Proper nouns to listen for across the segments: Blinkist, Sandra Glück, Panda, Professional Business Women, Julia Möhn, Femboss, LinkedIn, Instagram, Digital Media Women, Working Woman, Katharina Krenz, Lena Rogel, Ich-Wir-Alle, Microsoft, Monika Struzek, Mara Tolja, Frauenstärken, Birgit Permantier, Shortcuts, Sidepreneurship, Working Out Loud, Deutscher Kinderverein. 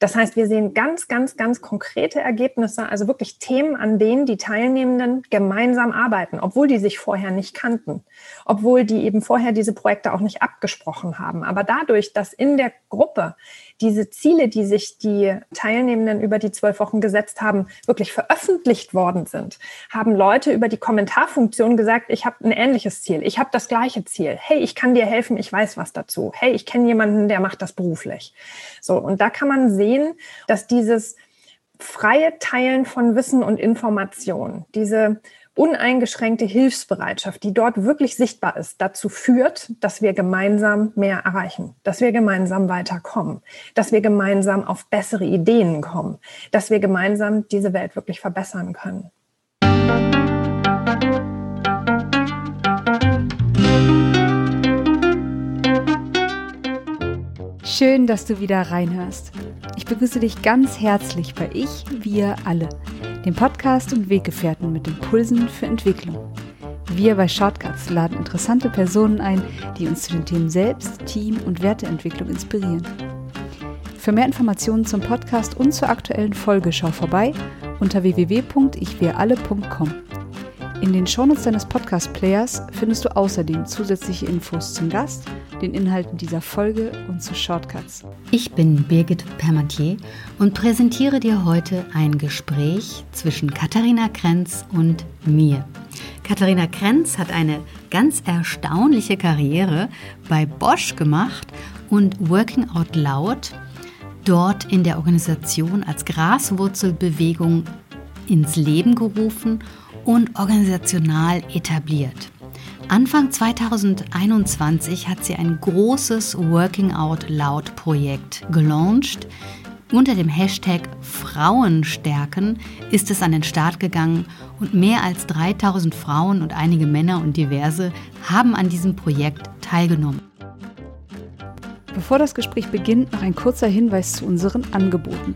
Das heißt, wir sehen ganz, ganz, ganz konkrete Ergebnisse, also wirklich Themen, an denen die Teilnehmenden gemeinsam arbeiten, obwohl die sich vorher nicht kannten, obwohl die eben vorher diese Projekte auch nicht abgesprochen haben. Aber dadurch, dass in der Gruppe diese Ziele, die sich die Teilnehmenden über die 12 Wochen gesetzt haben, wirklich veröffentlicht worden sind, haben Leute über die Kommentarfunktion gesagt, ich habe ein ähnliches Ziel, ich habe das gleiche Ziel, hey, ich kann dir helfen, ich weiß was dazu, hey, ich kenne jemanden, der macht das beruflich. So, und da kann man sehen, dass dieses freie Teilen von Wissen und Information, diese uneingeschränkte Hilfsbereitschaft, die dort wirklich sichtbar ist, dazu führt, dass wir gemeinsam mehr erreichen, dass wir gemeinsam weiterkommen, dass wir gemeinsam auf bessere Ideen kommen, dass wir gemeinsam diese Welt wirklich verbessern können. Schön, dass du wieder reinhörst. Ich begrüße dich ganz herzlich bei Ich-Wir-Alle, dem Podcast und Weggefährten mit Impulsen für Entwicklung. Wir bei Shortcuts laden interessante Personen ein, die uns zu den Themen Selbst-, Team- und Werteentwicklung inspirieren. Für mehr Informationen zum Podcast und zur aktuellen Folge schau vorbei unter www.ichwiralle.com. In den Shownotes deines Podcast-Players findest du außerdem zusätzliche Infos zum Gast, den Inhalten dieser Folge und zu Shortcuts. Ich bin Birgit Permantier und präsentiere dir heute ein Gespräch zwischen Katharina Krenz und mir. Katharina Krenz hat eine ganz erstaunliche Karriere bei Bosch gemacht und Working Out Loud dort in der Organisation als Graswurzelbewegung ins Leben gerufen und organisational etabliert. Anfang 2021 hat sie ein großes Working Out Loud Projekt gelauncht. Unter dem Hashtag Frauenstärken ist es an den Start gegangen und mehr als 3000 Frauen und einige Männer und diverse haben an diesem Projekt teilgenommen. Bevor das Gespräch beginnt, noch ein kurzer Hinweis zu unseren Angeboten.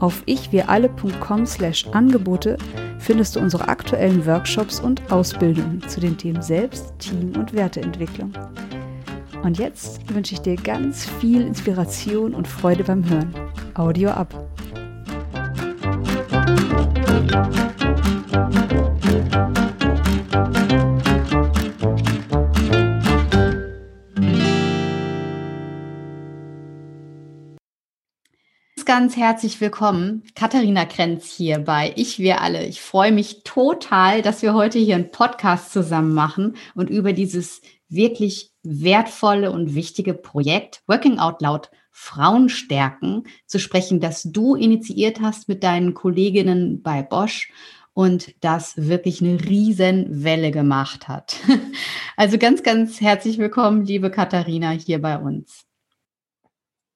Auf ichwiralle.com/Angebote findest du unsere aktuellen Workshops und Ausbildungen zu den Themen Selbst-, Team- und Werteentwicklung. Und jetzt wünsche ich dir ganz viel Inspiration und Freude beim Hören. Audio ab! Ganz herzlich willkommen, Katharina Krenz hier bei Ich-Wir-Alle. Ich freue mich total, dass wir heute hier einen Podcast zusammen machen und über dieses wirklich wertvolle und wichtige Projekt Working Out Loud Frauenstärken zu sprechen, das du initiiert hast mit deinen Kolleginnen bei Bosch und das wirklich eine Riesenwelle gemacht hat. Also ganz, ganz herzlich willkommen, liebe Katharina, hier bei uns.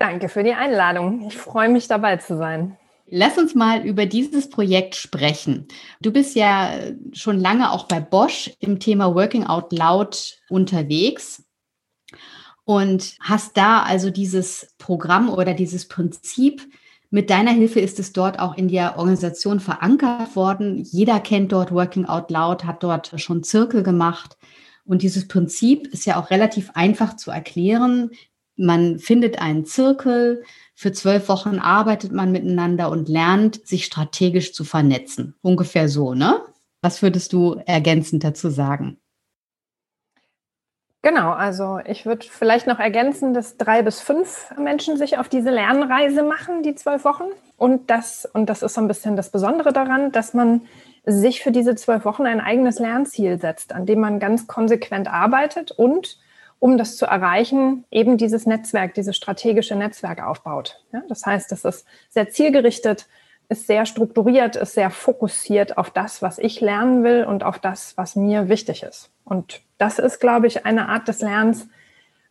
Danke für die Einladung. Ich freue mich, dabei zu sein. Lass uns mal über dieses Projekt sprechen. Du bist ja schon lange auch bei Bosch im Thema Working Out Loud unterwegs und hast da also dieses Programm oder dieses Prinzip. Mit deiner Hilfe ist es dort auch in der Organisation verankert worden. Jeder kennt dort Working Out Loud, hat dort schon Zirkel gemacht. Und dieses Prinzip ist ja auch relativ einfach zu erklären. Man findet einen Zirkel, für 12 Wochen arbeitet man miteinander und lernt, sich strategisch zu vernetzen. Ungefähr so, ne? Was würdest du ergänzend dazu sagen? Genau, also ich würde vielleicht noch ergänzen, dass 3 bis 5 Menschen sich auf diese Lernreise machen, die 12 Wochen. Und das ist so ein bisschen das Besondere daran, dass man sich für diese 12 Wochen ein eigenes Lernziel setzt, an dem man ganz konsequent arbeitet und um das zu erreichen, eben dieses Netzwerk, dieses strategische Netzwerk aufbaut. Ja, das heißt, das ist sehr zielgerichtet, ist sehr strukturiert, ist sehr fokussiert auf das, was ich lernen will und auf das, was mir wichtig ist. Und das ist, glaube ich, eine Art des Lernens,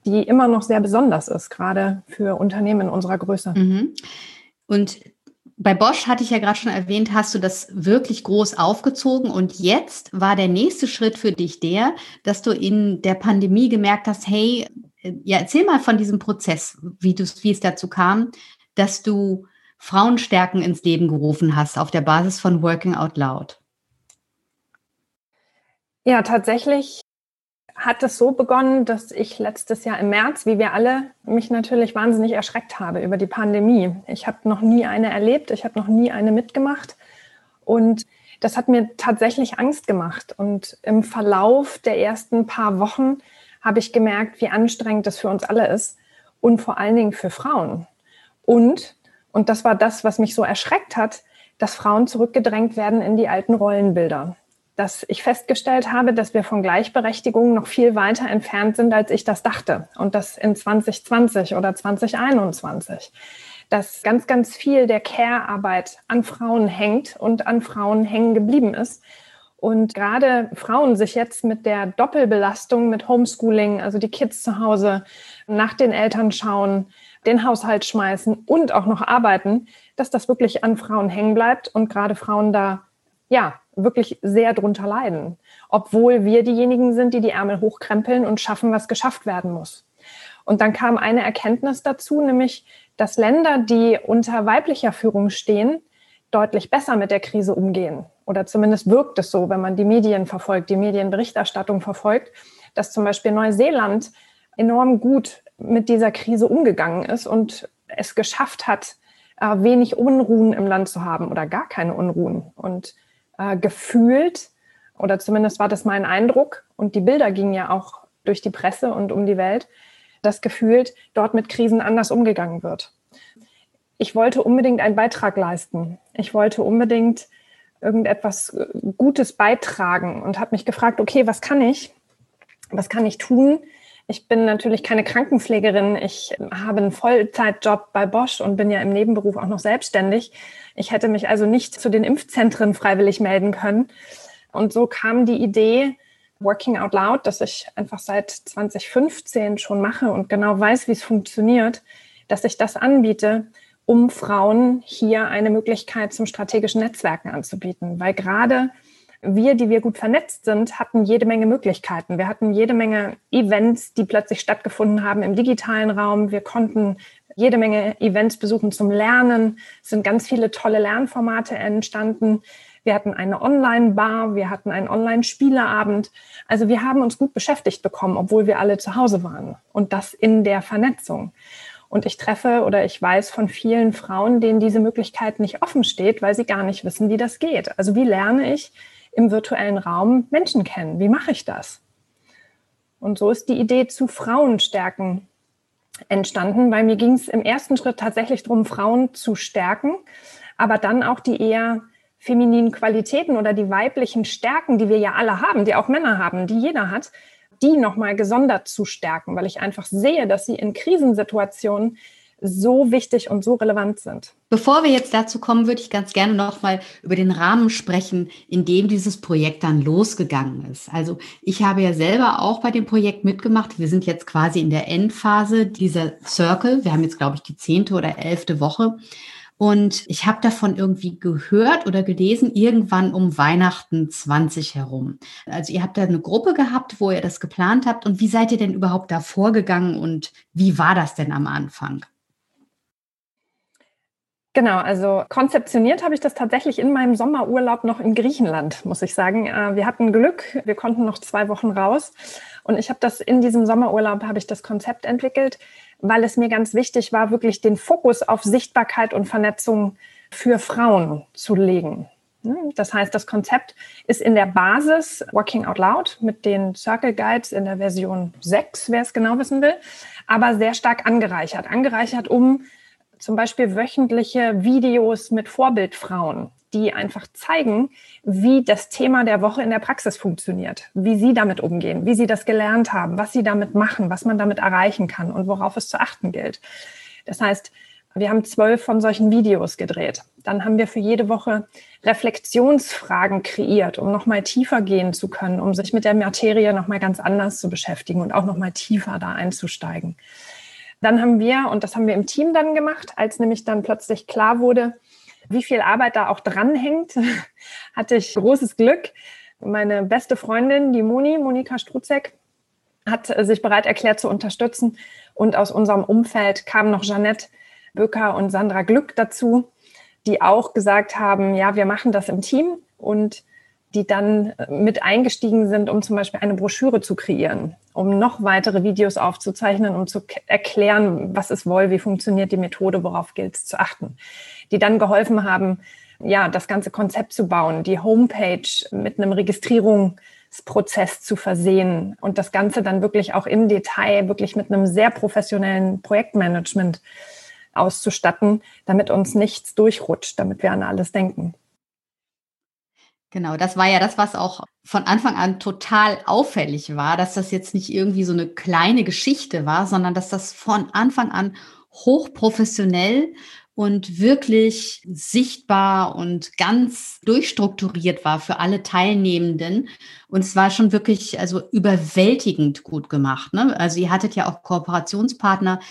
die immer noch sehr besonders ist, gerade für Unternehmen in unserer Größe. Mhm. Und bei Bosch, hatte ich ja gerade schon erwähnt, hast du das wirklich groß aufgezogen und jetzt war der nächste Schritt für dich der, dass du in der Pandemie gemerkt hast, hey, ja, erzähl mal von diesem Prozess, wie es dazu kam, dass du Frauenstärken ins Leben gerufen hast auf der Basis von Working Out Loud. Ja, tatsächlich hat es so begonnen, dass ich letztes Jahr im März, wie wir alle, mich natürlich wahnsinnig erschreckt habe über die Pandemie. Ich habe noch nie eine erlebt, ich habe noch nie eine mitgemacht und das hat mir tatsächlich Angst gemacht. Und im Verlauf der ersten paar Wochen habe ich gemerkt, wie anstrengend das für uns alle ist und vor allen Dingen für Frauen. Und das war das, was mich so erschreckt hat, dass Frauen zurückgedrängt werden in die alten Rollenbilder. Dass ich festgestellt habe, dass wir von Gleichberechtigung noch viel weiter entfernt sind, als ich das dachte. Und das in 2020 oder 2021. Dass ganz, ganz viel der Care-Arbeit an Frauen hängt und an Frauen hängen geblieben ist. Und gerade Frauen sich jetzt mit der Doppelbelastung, mit Homeschooling, also die Kids zu Hause, nach den Eltern schauen, den Haushalt schmeißen und auch noch arbeiten, dass das wirklich an Frauen hängen bleibt und gerade Frauen da, ja, wirklich sehr drunter leiden. Obwohl wir diejenigen sind, die die Ärmel hochkrempeln und schaffen, was geschafft werden muss. Und dann kam eine Erkenntnis dazu, nämlich, dass Länder, die unter weiblicher Führung stehen, deutlich besser mit der Krise umgehen. Oder zumindest wirkt es so, wenn man die Medien verfolgt, die Medienberichterstattung verfolgt, dass zum Beispiel Neuseeland enorm gut mit dieser Krise umgegangen ist und es geschafft hat, wenig Unruhen im Land zu haben oder gar keine Unruhen. Und gefühlt, oder zumindest war das mein Eindruck, und die Bilder gingen ja auch durch die Presse und um die Welt, dass gefühlt dort mit Krisen anders umgegangen wird. Ich wollte unbedingt einen Beitrag leisten. Ich wollte unbedingt irgendetwas Gutes beitragen und habe mich gefragt, okay, was kann ich? Was kann ich tun? Ich bin natürlich keine Krankenpflegerin. Ich habe einen Vollzeitjob bei Bosch und bin ja im Nebenberuf auch noch selbstständig. Ich hätte mich also nicht zu den Impfzentren freiwillig melden können. Und so kam die Idee Working Out Loud, dass ich einfach seit 2015 schon mache und genau weiß, wie es funktioniert, dass ich das anbiete, um Frauen hier eine Möglichkeit zum strategischen Netzwerken anzubieten. Weil gerade wir, die wir gut vernetzt sind, hatten jede Menge Möglichkeiten. Wir hatten jede Menge Events, die plötzlich stattgefunden haben im digitalen Raum. Wir konnten jede Menge Events besuchen zum Lernen. Es sind ganz viele tolle Lernformate entstanden. Wir hatten eine Online-Bar, wir hatten einen Online-Spieleabend. Also wir haben uns gut beschäftigt bekommen, obwohl wir alle zu Hause waren. Und das in der Vernetzung. Und ich treffe oder ich weiß von vielen Frauen, denen diese Möglichkeit nicht offen steht, weil sie gar nicht wissen, wie das geht. Also wie lerne ich im virtuellen Raum Menschen kennen? Wie mache ich das? Und so ist die Idee zu Frauenstärken entstanden, weil mir ging es im ersten Schritt tatsächlich darum, Frauen zu stärken, aber dann auch die eher femininen Qualitäten oder die weiblichen Stärken, die wir ja alle haben, die auch Männer haben, die jeder hat, die nochmal gesondert zu stärken, weil ich einfach sehe, dass sie in Krisensituationen so wichtig und so relevant sind. Bevor wir jetzt dazu kommen, würde ich ganz gerne nochmal über den Rahmen sprechen, in dem dieses Projekt dann losgegangen ist. Also ich habe ja selber auch bei dem Projekt mitgemacht. Wir sind jetzt quasi in der Endphase dieser Circle. Wir haben jetzt, glaube ich, die 10. oder 11. Woche. Und ich habe davon irgendwie gehört oder gelesen, irgendwann um Weihnachten 20 herum. Also ihr habt da eine Gruppe gehabt, wo ihr das geplant habt. Und wie seid ihr denn überhaupt da vorgegangen und wie war das denn am Anfang? Genau, also konzeptioniert habe ich das tatsächlich in meinem Sommerurlaub noch in Griechenland, muss ich sagen. Wir hatten Glück, wir konnten noch 2 Wochen raus. Und ich habe das in diesem Sommerurlaub, habe ich das Konzept entwickelt, weil es mir ganz wichtig war, wirklich den Fokus auf Sichtbarkeit und Vernetzung für Frauen zu legen. Das heißt, das Konzept ist in der Basis Working Out Loud mit den Circle Guides in der Version 6, wer es genau wissen will, aber sehr stark angereichert. Angereichert um zum Beispiel wöchentliche Videos mit Vorbildfrauen, die einfach zeigen, wie das Thema der Woche in der Praxis funktioniert, wie sie damit umgehen, wie sie das gelernt haben, was sie damit machen, was man damit erreichen kann und worauf es zu achten gilt. Das heißt, wir haben 12 von solchen Videos gedreht. Dann haben wir für jede Woche Reflexionsfragen kreiert, um nochmal tiefer gehen zu können, um sich mit der Materie nochmal ganz anders zu beschäftigen und auch nochmal tiefer da einzusteigen. Dann haben wir, und das haben wir im Team dann gemacht, als nämlich dann plötzlich klar wurde, wie viel Arbeit da auch dranhängt, hatte ich großes Glück. Meine beste Freundin, die Monika Struzek, hat sich bereit erklärt zu unterstützen. Und aus unserem Umfeld kamen noch Jeanette Böker und Sandra Glück dazu, die auch gesagt haben, ja, wir machen das im Team. Und die dann mit eingestiegen sind, um zum Beispiel eine Broschüre zu kreieren, um noch weitere Videos aufzuzeichnen, um zu erklären, was ist Woll, wie funktioniert die Methode, worauf gilt es zu achten, die dann geholfen haben, ja, das ganze Konzept zu bauen, die Homepage mit einem Registrierungsprozess zu versehen und das Ganze dann wirklich auch im Detail, wirklich mit einem sehr professionellen Projektmanagement auszustatten, damit uns nichts durchrutscht, damit wir an alles denken. Genau, das war ja das, was auch von Anfang an total auffällig war, dass das jetzt nicht irgendwie so eine kleine Geschichte war, sondern dass das von Anfang an hochprofessionell und wirklich sichtbar und ganz durchstrukturiert war für alle Teilnehmenden. Und es war schon wirklich also überwältigend gut gemacht, ne? Also ihr hattet ja auch Kooperationspartner,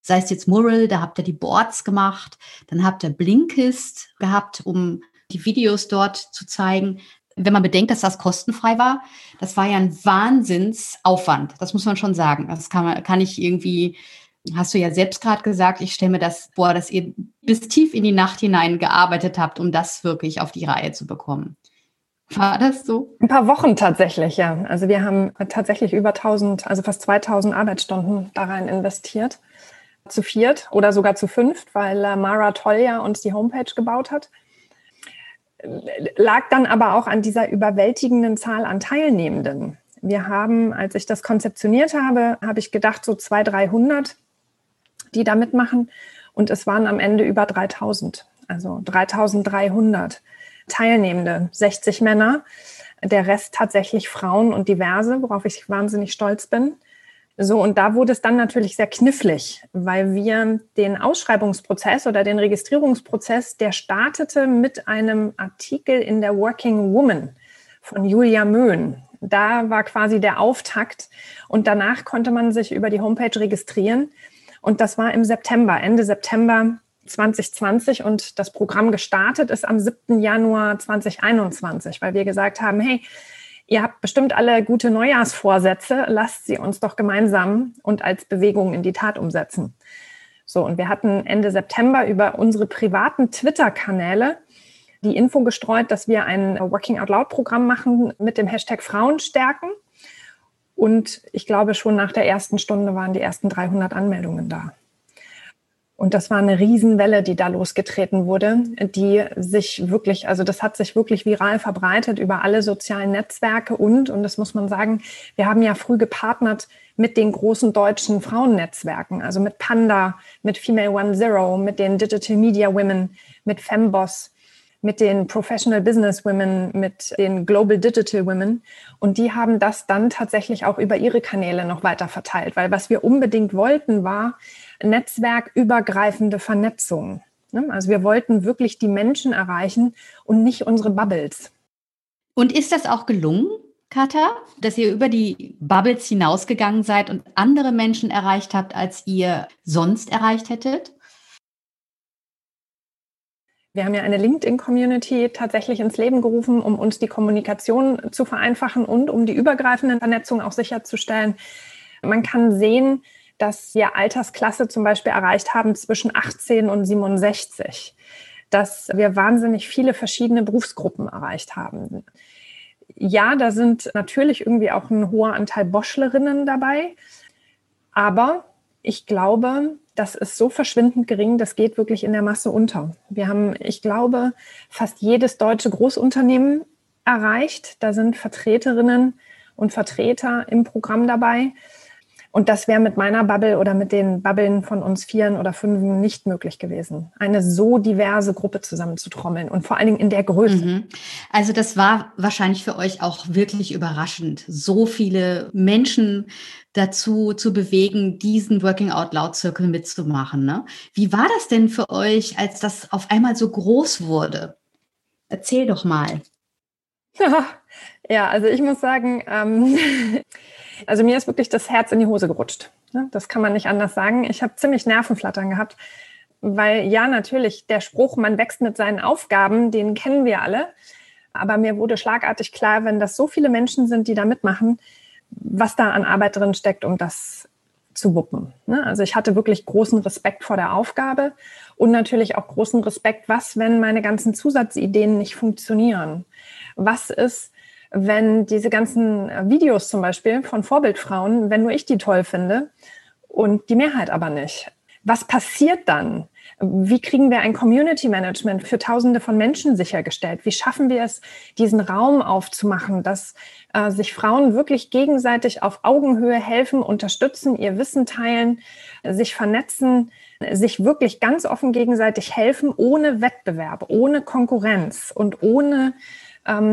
sei es jetzt Mural, da habt ihr die Boards gemacht, dann habt ihr Blinkist gehabt, um die Videos dort zu zeigen. Wenn man bedenkt, dass das kostenfrei war, das war ja ein Wahnsinnsaufwand. Das muss man schon sagen. Das kann ich irgendwie, hast du ja selbst gerade gesagt, ich stelle mir das vor, dass ihr bis tief in die Nacht hinein gearbeitet habt, um das wirklich auf die Reihe zu bekommen. War das so? Ein paar Wochen tatsächlich, ja. Also wir haben tatsächlich über 1000, also fast 2000 Arbeitsstunden da rein investiert. Zu viert oder sogar zu fünft, weil Mara Tolja uns die Homepage gebaut hat. Lag dann aber auch an dieser überwältigenden Zahl an Teilnehmenden. Wir haben, als ich das konzeptioniert habe, habe ich gedacht, so 200, 300, die da mitmachen. Und es waren am Ende über 3000, also 3300 Teilnehmende, 60 Männer, der Rest tatsächlich Frauen und Diverse, worauf ich wahnsinnig stolz bin. So, und da wurde es dann natürlich sehr knifflig, weil wir den Ausschreibungsprozess oder den Registrierungsprozess, der startete mit einem Artikel in der Working Woman von Julia Möhn. Da war quasi der Auftakt und danach konnte man sich über die Homepage registrieren. Und das war im September, Ende September 2020 und das Programm gestartet ist am 7. Januar 2021, weil wir gesagt haben, hey, ihr habt bestimmt alle gute Neujahrsvorsätze, lasst sie uns doch gemeinsam und als Bewegung in die Tat umsetzen. So, und wir hatten Ende September über unsere privaten Twitter-Kanäle die Info gestreut, dass wir ein Working Out Loud Programm machen mit dem Hashtag Frauen stärken. Und ich glaube, schon nach der ersten Stunde waren die ersten 300 Anmeldungen da. Und das war eine Riesenwelle, die da losgetreten wurde, die sich wirklich, also das hat sich wirklich viral verbreitet über alle sozialen Netzwerke und das muss man sagen, wir haben ja früh gepartnert mit den großen deutschen Frauennetzwerken, also mit Panda, mit Female 1 0, mit den Digital Media Women, mit Femboss, mit den Professional Business Women, mit den Global Digital Women. Und die haben das dann tatsächlich auch über ihre Kanäle noch weiter verteilt. Weil was wir unbedingt wollten, war netzwerkübergreifende Vernetzung. Also wir wollten wirklich die Menschen erreichen und nicht unsere Bubbles. Und ist das auch gelungen, Katha, dass ihr über die Bubbles hinausgegangen seid und andere Menschen erreicht habt, als ihr sonst erreicht hättet? Wir haben ja eine LinkedIn-Community tatsächlich ins Leben gerufen, um uns die Kommunikation zu vereinfachen und um die übergreifende Vernetzung auch sicherzustellen. Man kann sehen, dass wir Altersklasse zum Beispiel erreicht haben zwischen 18 und 67, dass wir wahnsinnig viele verschiedene Berufsgruppen erreicht haben. Ja, da sind natürlich irgendwie auch ein hoher Anteil Boschlerinnen dabei, aber ich glaube, das ist so verschwindend gering, das geht wirklich in der Masse unter. Wir haben, ich glaube, fast jedes deutsche Großunternehmen erreicht. Da sind Vertreterinnen und Vertreter im Programm dabei. Und das wäre mit meiner Bubble oder mit den Bubblen von uns 4 oder 5 nicht möglich gewesen, eine so diverse Gruppe zusammenzutrommeln und vor allen Dingen in der Größe. Mhm. Also das war wahrscheinlich für euch auch wirklich überraschend, so viele Menschen dazu zu bewegen, diesen Working Out Loud Circle mitzumachen, ne? Wie war das denn für euch, als das auf einmal so groß wurde? Erzähl doch mal. Ja, also ich muss sagen, also mir ist wirklich das Herz in die Hose gerutscht. Das kann man nicht anders sagen. Ich habe ziemlich Nervenflattern gehabt, weil ja natürlich der Spruch, man wächst mit seinen Aufgaben, den kennen wir alle. Aber mir wurde schlagartig klar, wenn das so viele Menschen sind, die da mitmachen, was da an Arbeit drin steckt, um das zu wuppen. Also ich hatte wirklich großen Respekt vor der Aufgabe und natürlich auch großen Respekt, was, wenn meine ganzen Zusatzideen nicht funktionieren? Was ist, wenn diese ganzen Videos zum Beispiel von Vorbildfrauen, wenn nur ich die toll finde und die Mehrheit aber nicht? Was passiert dann? Wie kriegen wir ein Community-Management für Tausende von Menschen sichergestellt? Wie schaffen wir es, diesen Raum aufzumachen, dass sich Frauen wirklich gegenseitig auf Augenhöhe helfen, unterstützen, ihr Wissen teilen, sich vernetzen, sich wirklich ganz offen gegenseitig helfen, ohne Wettbewerb, ohne Konkurrenz und ohne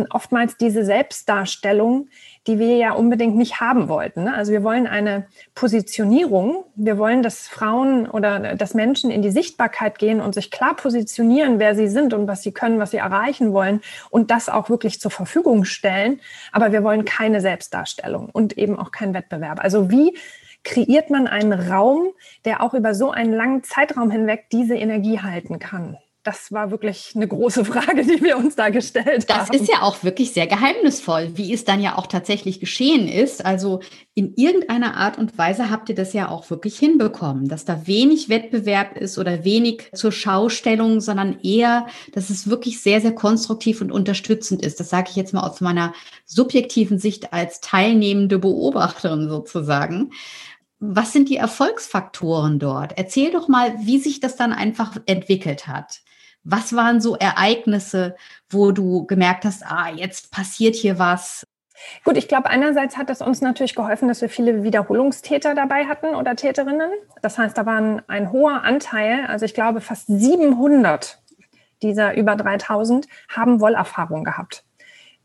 oftmals diese Selbstdarstellung, die wir ja unbedingt nicht haben wollten. Also wir wollen eine Positionierung. Wir wollen, dass Frauen oder dass Menschen in die Sichtbarkeit gehen und sich klar positionieren, wer sie sind und was sie können, was sie erreichen wollen und das auch wirklich zur Verfügung stellen. Aber wir wollen keine Selbstdarstellung und eben auch keinen Wettbewerb. Also wie kreiert man einen Raum, der auch über so einen langen Zeitraum hinweg diese Energie halten kann? Das war wirklich eine große Frage, die wir uns da gestellt haben. Das ist ja auch wirklich sehr geheimnisvoll, wie es dann ja auch tatsächlich geschehen ist. Also in irgendeiner Art und Weise habt ihr das ja auch wirklich hinbekommen, dass da wenig Wettbewerb ist oder wenig zur Schaustellung, sondern eher, dass es wirklich sehr, sehr konstruktiv und unterstützend ist. Das sage ich jetzt mal aus meiner subjektiven Sicht als teilnehmende Beobachterin sozusagen. Was sind die Erfolgsfaktoren dort? Erzähl doch mal, wie sich das dann einfach entwickelt hat. Was waren so Ereignisse, wo du gemerkt hast, jetzt passiert hier was? Gut, ich glaube, einerseits hat es uns natürlich geholfen, dass wir viele Wiederholungstäter dabei hatten oder Täterinnen. Das heißt, da waren ein hoher Anteil, also ich glaube fast 700 dieser über 3000 haben Wollerfahrung gehabt.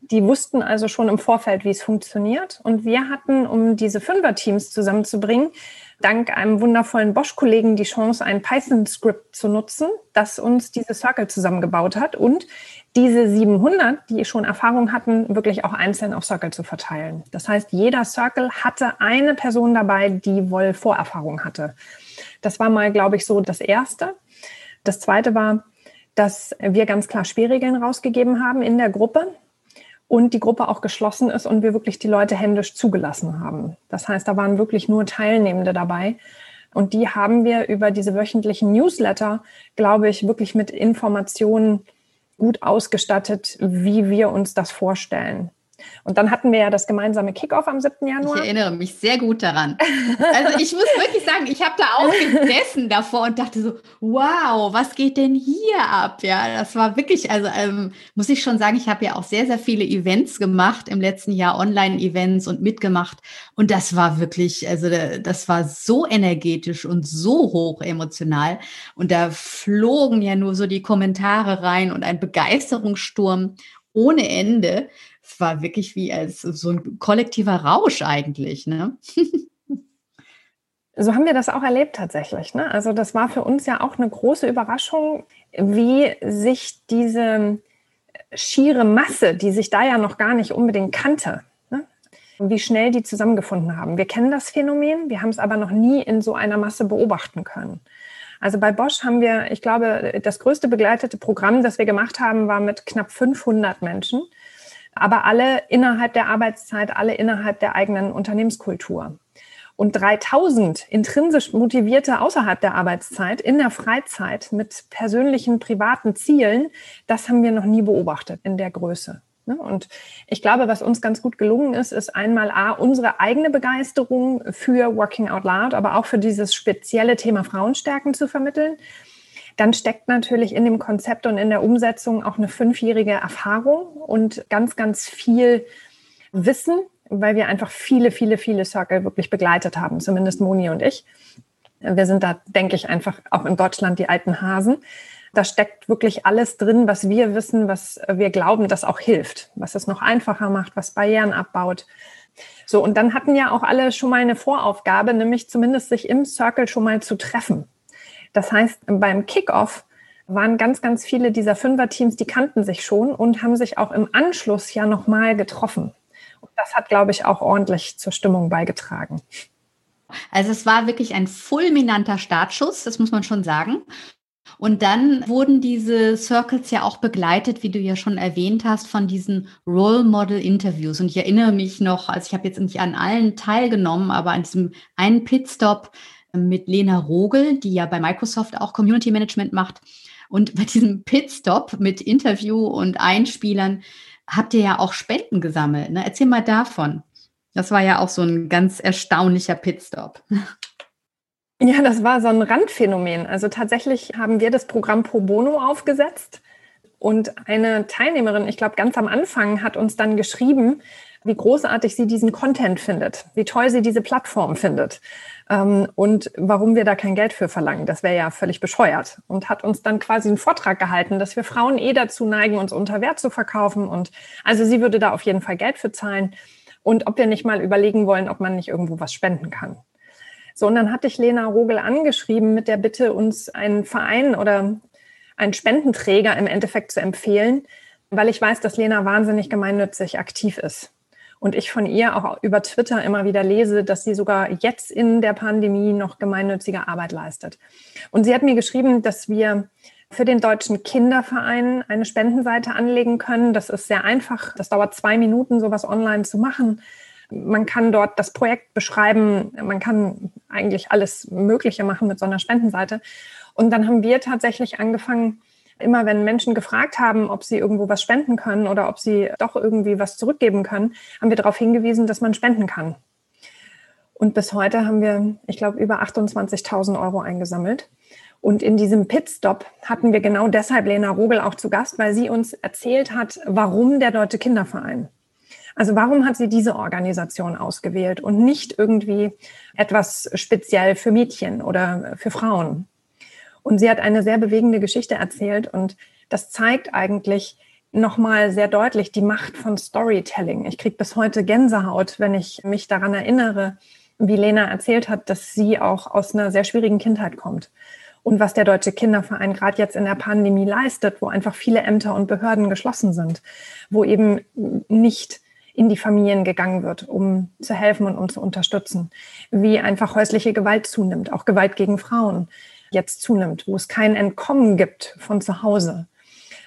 Die wussten also schon im Vorfeld, wie es funktioniert. Und wir hatten, um diese Fünferteams zusammenzubringen, dank einem wundervollen Bosch-Kollegen die Chance, ein Python-Script zu nutzen, das uns diese Circle zusammengebaut hat und diese 700, die schon Erfahrung hatten, wirklich auch einzeln auf Circle zu verteilen. Das heißt, jeder Circle hatte eine Person dabei, die wohl Vorerfahrung hatte. Das war mal, glaube ich, so das Erste. Das Zweite war, dass wir ganz klar Spielregeln rausgegeben haben in der Gruppe. Und die Gruppe auch geschlossen ist und wir wirklich die Leute händisch zugelassen haben. Das heißt, da waren wirklich nur Teilnehmende dabei. Und die haben wir über diese wöchentlichen Newsletter, glaube ich, wirklich mit Informationen gut ausgestattet, wie wir uns das vorstellen. Und dann hatten wir ja das gemeinsame Kickoff am 7. Januar. Ich erinnere mich sehr gut daran. Also ich muss wirklich sagen, ich habe da auch gesessen davor und dachte so, wow, was geht denn hier ab? Ja, das war wirklich, also muss ich schon sagen, ich habe ja auch sehr, sehr viele Events gemacht im letzten Jahr, Online-Events und mitgemacht. Und das war wirklich, also das war so energetisch und so hoch emotional. Und da flogen ja nur so die Kommentare rein und ein Begeisterungssturm ohne Ende. Es war wirklich wie als so ein kollektiver Rausch eigentlich, ne? So haben wir das auch erlebt tatsächlich, ne? Also das war für uns ja auch eine große Überraschung, wie sich diese schiere Masse, die sich da ja noch gar nicht unbedingt kannte, ne? Wie schnell die zusammengefunden haben. Wir kennen das Phänomen, wir haben es aber noch nie in so einer Masse beobachten können. Also bei Bosch haben wir, ich glaube, das größte begleitete Programm, das wir gemacht haben, war mit knapp 500 Menschen. Aber alle innerhalb der Arbeitszeit, alle innerhalb der eigenen Unternehmenskultur. Und 3000 intrinsisch Motivierte außerhalb der Arbeitszeit, in der Freizeit, mit persönlichen, privaten Zielen, das haben wir noch nie beobachtet in der Größe. Und ich glaube, was uns ganz gut gelungen ist, ist einmal A, unsere eigene Begeisterung für Working Out Loud, aber auch für dieses spezielle Thema Frauenstärken zu vermitteln. Dann steckt natürlich in dem Konzept und in der Umsetzung auch eine 5-jährige Erfahrung und ganz, ganz viel Wissen, weil wir einfach viele Circle wirklich begleitet haben, zumindest Moni und ich. Wir sind da, denke ich, einfach auch in Deutschland die alten Hasen. Da steckt wirklich alles drin, was wir wissen, was wir glauben, das auch hilft, was es noch einfacher macht, was Barrieren abbaut. So, und dann hatten ja auch alle schon mal eine Voraufgabe, nämlich zumindest sich im Circle schon mal zu treffen. Das heißt, beim Kickoff waren ganz viele dieser Fünferteams, die kannten sich schon und haben sich auch im Anschluss ja nochmal getroffen. Und das hat, glaube ich, auch ordentlich zur Stimmung beigetragen. Also es war wirklich ein fulminanter Startschuss, das muss man schon sagen. Und dann wurden diese Circles ja auch begleitet, wie du ja schon erwähnt hast, von diesen Role Model Interviews. Und ich erinnere mich noch, also ich habe jetzt nicht an allen teilgenommen, aber an diesem einen Pitstop mit Lena Rogel, die ja bei Microsoft auch Community Management macht. Und bei diesem Pitstop mit Interview und Einspielern habt ihr ja auch Spenden gesammelt. Ne? Erzähl mal davon. Das war ja auch so ein ganz erstaunlicher Pitstop. Ja, das war so ein Randphänomen. Also tatsächlich haben wir das Programm Pro Bono aufgesetzt und eine Teilnehmerin, ich glaube ganz am Anfang, hat uns dann geschrieben, wie großartig sie diesen Content findet, wie toll sie diese Plattform findet und warum wir da kein Geld für verlangen. Das wäre ja völlig bescheuert. Und hat uns dann quasi einen Vortrag gehalten, dass wir Frauen dazu neigen, uns unter Wert zu verkaufen. Und also sie würde da auf jeden Fall Geld für zahlen und ob wir nicht mal überlegen wollen, ob man nicht irgendwo was spenden kann. So, und dann hatte ich Lena Rogel angeschrieben mit der Bitte, uns einen Verein oder einen Spendenträger im Endeffekt zu empfehlen, weil ich weiß, dass Lena wahnsinnig gemeinnützig aktiv ist. Und ich von ihr auch über Twitter immer wieder lese, dass sie sogar jetzt in der Pandemie noch gemeinnützige Arbeit leistet. Und sie hat mir geschrieben, dass wir für den Deutschen Kinderverein eine Spendenseite anlegen können. Das ist sehr einfach. Das dauert 2 Minuten, sowas online zu machen. Man kann dort das Projekt beschreiben, man kann eigentlich alles Mögliche machen mit so einer Spendenseite. Und dann haben wir tatsächlich angefangen, immer wenn Menschen gefragt haben, ob sie irgendwo was spenden können oder ob sie doch irgendwie was zurückgeben können, haben wir darauf hingewiesen, dass man spenden kann. Und bis heute haben wir, ich glaube, über 28.000 € eingesammelt. Und in diesem Pitstop hatten wir genau deshalb Lena Rogel auch zu Gast, weil sie uns erzählt hat, warum der Deutsche Kinderverein. Also warum hat sie diese Organisation ausgewählt und nicht irgendwie etwas speziell für Mädchen oder für Frauen? Und sie hat eine sehr bewegende Geschichte erzählt und das zeigt eigentlich nochmal sehr deutlich die Macht von Storytelling. Ich kriege bis heute Gänsehaut, wenn ich mich daran erinnere, wie Lena erzählt hat, dass sie auch aus einer sehr schwierigen Kindheit kommt. Und was der Deutsche Kinderverein gerade jetzt in der Pandemie leistet, wo einfach viele Ämter und Behörden geschlossen sind, wo eben nicht in die Familien gegangen wird, um zu helfen und um zu unterstützen, wie einfach häusliche Gewalt zunimmt, auch Gewalt gegen Frauen jetzt zunimmt, wo es kein Entkommen gibt von zu Hause.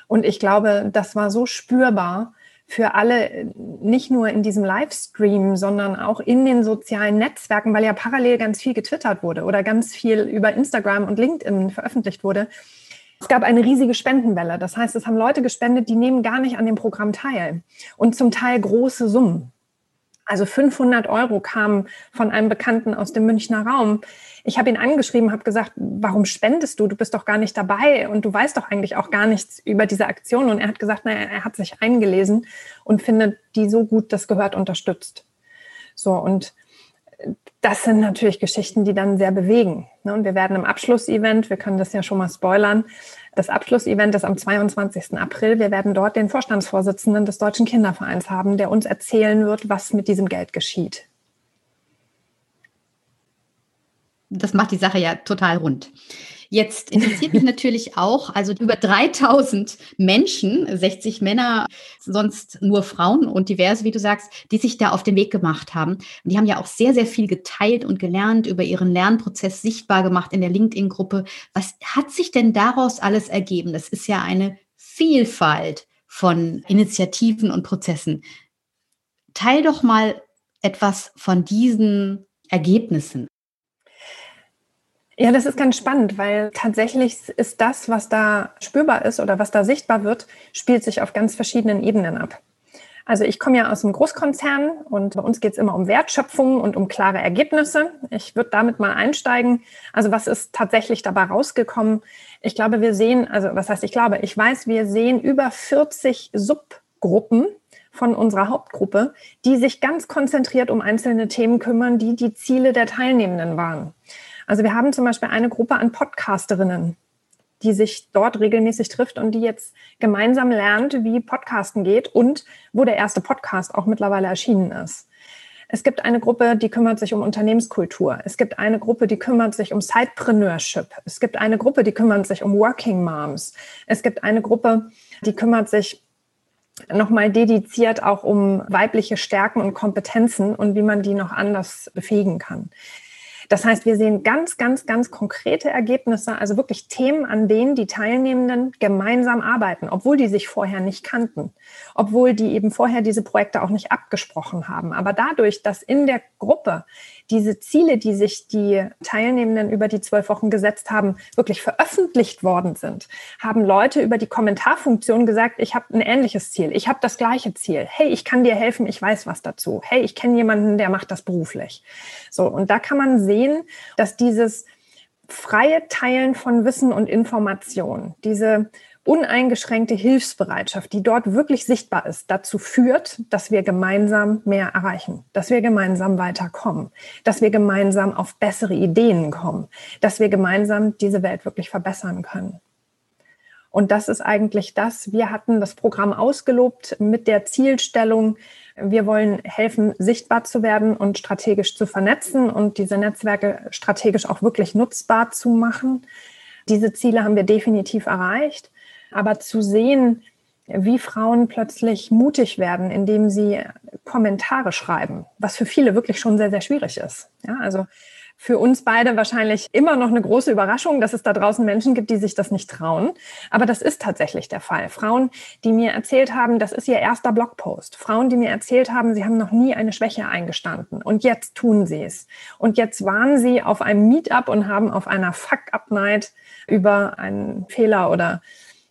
Und ich glaube, das war so spürbar für alle, nicht nur in diesem Livestream, sondern auch in den sozialen Netzwerken, weil ja parallel ganz viel getwittert wurde oder ganz viel über Instagram und LinkedIn veröffentlicht wurde. Es gab eine riesige Spendenwelle. Das heißt, es haben Leute gespendet, die nehmen gar nicht an dem Programm teil. Und zum Teil große Summen. Also 500 € kamen von einem Bekannten aus dem Münchner Raum. Ich habe ihn angeschrieben, habe gesagt, warum spendest du? Du bist doch gar nicht dabei und du weißt doch eigentlich auch gar nichts über diese Aktion. Und er hat gesagt, naja, er hat sich eingelesen und findet die so gut, das gehört unterstützt. So, und das sind natürlich Geschichten, die dann sehr bewegen. Und wir werden im Abschlussevent, wir können das ja schon mal spoilern, das Abschlussevent ist am 22. April. Wir werden dort den Vorstandsvorsitzenden des Deutschen Kindervereins haben, der uns erzählen wird, was mit diesem Geld geschieht. Das macht die Sache ja total rund. Jetzt interessiert mich natürlich auch, also über 3000 Menschen, 60 Männer, sonst nur Frauen und diverse, wie du sagst, die sich da auf den Weg gemacht haben. Und die haben ja auch sehr, sehr viel geteilt und gelernt, über ihren Lernprozess sichtbar gemacht in der LinkedIn-Gruppe. Was hat sich denn daraus alles ergeben? Das ist ja eine Vielfalt von Initiativen und Prozessen. Teil doch mal etwas von diesen Ergebnissen. Ja, das ist ganz spannend, weil tatsächlich ist das, was da spürbar ist oder was da sichtbar wird, spielt sich auf ganz verschiedenen Ebenen ab. Also ich komme ja aus einem Großkonzern und bei uns geht es immer um Wertschöpfung und um klare Ergebnisse. Ich würde damit mal einsteigen. Also was ist tatsächlich dabei rausgekommen? Ich glaube, wir sehen, wir sehen über 40 Subgruppen von unserer Hauptgruppe, die sich ganz konzentriert um einzelne Themen kümmern, die die Ziele der Teilnehmenden waren. Also wir haben zum Beispiel eine Gruppe an Podcasterinnen, die sich dort regelmäßig trifft und die jetzt gemeinsam lernt, wie Podcasten geht und wo der erste Podcast auch mittlerweile erschienen ist. Es gibt eine Gruppe, die kümmert sich um Unternehmenskultur. Es gibt eine Gruppe, die kümmert sich um Sidepreneurship. Es gibt eine Gruppe, die kümmert sich um Working Moms. Es gibt eine Gruppe, die kümmert sich nochmal dediziert auch um weibliche Stärken und Kompetenzen und wie man die noch anders befähigen kann. Das heißt, wir sehen ganz, ganz, ganz konkrete Ergebnisse, also wirklich Themen, an denen die Teilnehmenden gemeinsam arbeiten, obwohl die sich vorher nicht kannten, obwohl die eben vorher diese Projekte auch nicht abgesprochen haben. Aber dadurch, dass in der Gruppe diese Ziele, die sich die Teilnehmenden über die 12 Wochen gesetzt haben, wirklich veröffentlicht worden sind, haben Leute über die Kommentarfunktion gesagt, ich habe ein ähnliches Ziel, ich habe das gleiche Ziel. Hey, ich kann dir helfen, ich weiß was dazu. Hey, ich kenne jemanden, der macht das beruflich. So, und da kann man sehen, dass dieses freie Teilen von Wissen und Information, diese uneingeschränkte Hilfsbereitschaft, die dort wirklich sichtbar ist, dazu führt, dass wir gemeinsam mehr erreichen, dass wir gemeinsam weiterkommen, dass wir gemeinsam auf bessere Ideen kommen, dass wir gemeinsam diese Welt wirklich verbessern können. Und das ist eigentlich das. Wir hatten das Programm ausgelobt mit der Zielstellung, wir wollen helfen, sichtbar zu werden und strategisch zu vernetzen und diese Netzwerke strategisch auch wirklich nutzbar zu machen. Diese Ziele haben wir definitiv erreicht. Aber zu sehen, wie Frauen plötzlich mutig werden, indem sie Kommentare schreiben, was für viele wirklich schon sehr, sehr schwierig ist. Ja, also für uns beide wahrscheinlich immer noch eine große Überraschung, dass es da draußen Menschen gibt, die sich das nicht trauen. Aber das ist tatsächlich der Fall. Frauen, die mir erzählt haben, das ist ihr erster Blogpost. Frauen, die mir erzählt haben, sie haben noch nie eine Schwäche eingestanden. Und jetzt tun sie es. Und jetzt waren sie auf einem Meetup und haben auf einer Fuck-Up-Night über einen Fehler oder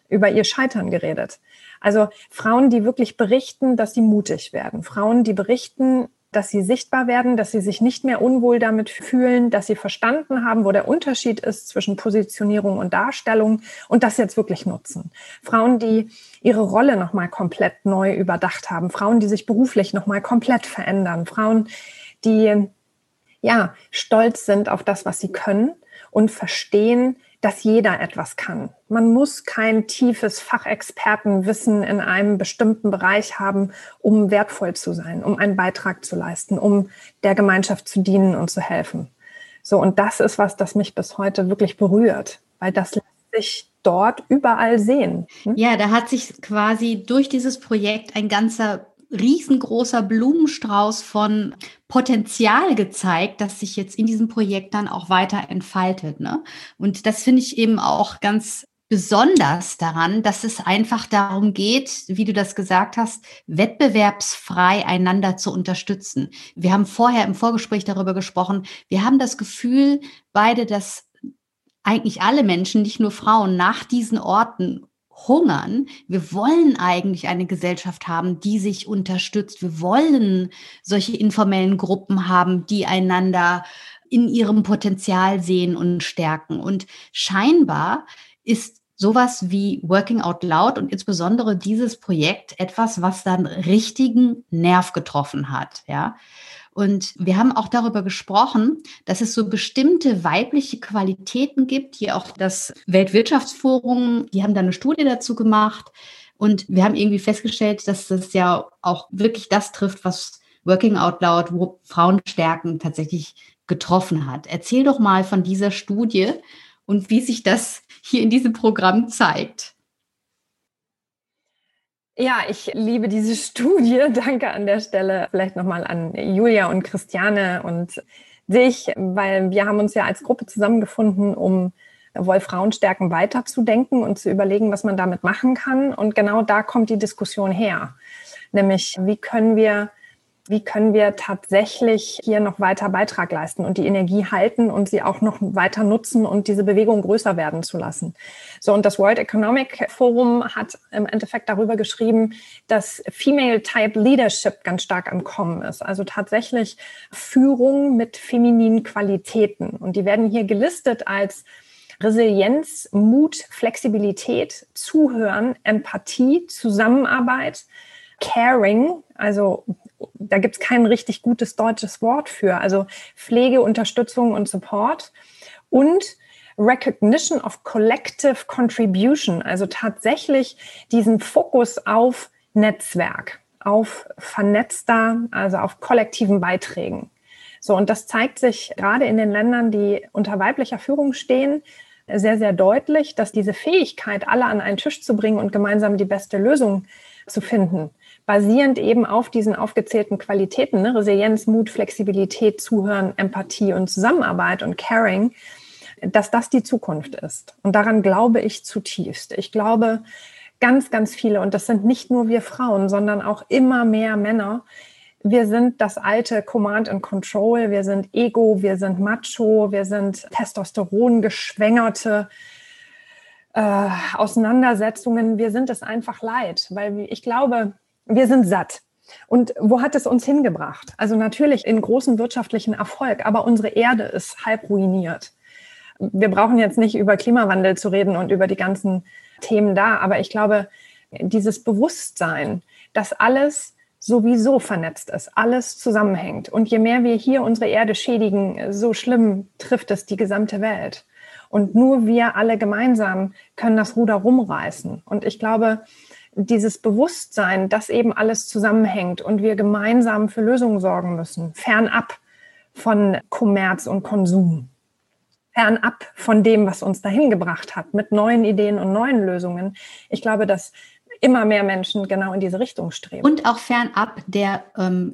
über ihr Scheitern geredet. Also Frauen, die wirklich berichten, dass sie mutig werden. Frauen, die berichten, dass sie sichtbar werden, dass sie sich nicht mehr unwohl damit fühlen, dass sie verstanden haben, wo der Unterschied ist zwischen Positionierung und Darstellung und das jetzt wirklich nutzen. Frauen, die ihre Rolle nochmal komplett neu überdacht haben. Frauen, die sich beruflich nochmal komplett verändern. Frauen, die ja stolz sind auf das, was sie können und verstehen, dass jeder etwas kann. Man muss kein tiefes Fachexpertenwissen in einem bestimmten Bereich haben, um wertvoll zu sein, um einen Beitrag zu leisten, um der Gemeinschaft zu dienen und zu helfen. So, und das ist was, das mich bis heute wirklich berührt, weil das lässt sich dort überall sehen. Hm? Ja, da hat sich quasi durch dieses Projekt ein ganzer riesengroßer Blumenstrauß von Potenzial gezeigt, das sich jetzt in diesem Projekt dann auch weiter entfaltet, ne? Und das finde ich eben auch ganz besonders daran, dass es einfach darum geht, wie du das gesagt hast, wettbewerbsfrei einander zu unterstützen. Wir haben vorher im Vorgespräch darüber gesprochen, wir haben das Gefühl, beide, dass eigentlich alle Menschen, nicht nur Frauen, nach diesen Orten hungern. Wir wollen eigentlich eine Gesellschaft haben, die sich unterstützt. Wir wollen solche informellen Gruppen haben, die einander in ihrem Potenzial sehen und stärken. Und scheinbar ist sowas wie Working Out Loud und insbesondere dieses Projekt etwas, was dann richtigen Nerv getroffen hat, ja. Und wir haben auch darüber gesprochen, dass es so bestimmte weibliche Qualitäten gibt, die auch das Weltwirtschaftsforum, die haben da eine Studie dazu gemacht. Und wir haben irgendwie festgestellt, dass das ja auch wirklich das trifft, was Working Out Loud, wo Frauen stärken, tatsächlich getroffen hat. Erzähl doch mal von dieser Studie und wie sich das hier in diesem Programm zeigt. Ja, ich liebe diese Studie. Danke an der Stelle vielleicht nochmal an Julia und Christiane und dich, weil wir haben uns ja als Gruppe zusammengefunden, um Wohl-Frauen-Stärken weiterzudenken und zu überlegen, was man damit machen kann. Und genau da kommt die Diskussion her. Nämlich, wie können wir tatsächlich hier noch weiter Beitrag leisten und die Energie halten und sie auch noch weiter nutzen und diese Bewegung größer werden zu lassen. So, und das World Economic Forum hat im Endeffekt darüber geschrieben, dass Female-Type Leadership ganz stark am Kommen ist. Also tatsächlich Führung mit femininen Qualitäten. Und die werden hier gelistet als Resilienz, Mut, Flexibilität, Zuhören, Empathie, Zusammenarbeit, Caring, also da gibt es kein richtig gutes deutsches Wort für, also Pflege, Unterstützung und Support und Recognition of Collective Contribution, also tatsächlich diesen Fokus auf Netzwerk, auf vernetzter, also auf kollektiven Beiträgen. So, und das zeigt sich gerade in den Ländern, die unter weiblicher Führung stehen, sehr, sehr deutlich, dass diese Fähigkeit, alle an einen Tisch zu bringen und gemeinsam die beste Lösung zu finden, basierend eben auf diesen aufgezählten Qualitäten, ne? Resilienz, Mut, Flexibilität, Zuhören, Empathie und Zusammenarbeit und Caring, dass das die Zukunft ist. Und daran glaube ich zutiefst. Ich glaube, ganz, ganz viele, und das sind nicht nur wir Frauen, sondern auch immer mehr Männer, wir sind das alte Command and Control, wir sind Ego, wir sind Macho, wir sind Testosteron-geschwängerte Auseinandersetzungen. Wir sind es einfach leid, weil ich glaube, wir sind satt. Und wo hat es uns hingebracht? Also natürlich in großen wirtschaftlichen Erfolg, aber unsere Erde ist halb ruiniert. Wir brauchen jetzt nicht über Klimawandel zu reden und über die ganzen Themen da, aber ich glaube, dieses Bewusstsein, dass alles sowieso vernetzt ist, alles zusammenhängt. Und je mehr wir hier unsere Erde schädigen, so schlimm trifft es die gesamte Welt. Und nur wir alle gemeinsam können das Ruder rumreißen. Und ich glaube, dieses Bewusstsein, dass eben alles zusammenhängt und wir gemeinsam für Lösungen sorgen müssen, fernab von Kommerz und Konsum, fernab von dem, was uns dahin gebracht hat, mit neuen Ideen und neuen Lösungen. Ich glaube, dass immer mehr Menschen genau in diese Richtung streben. Und auch fernab der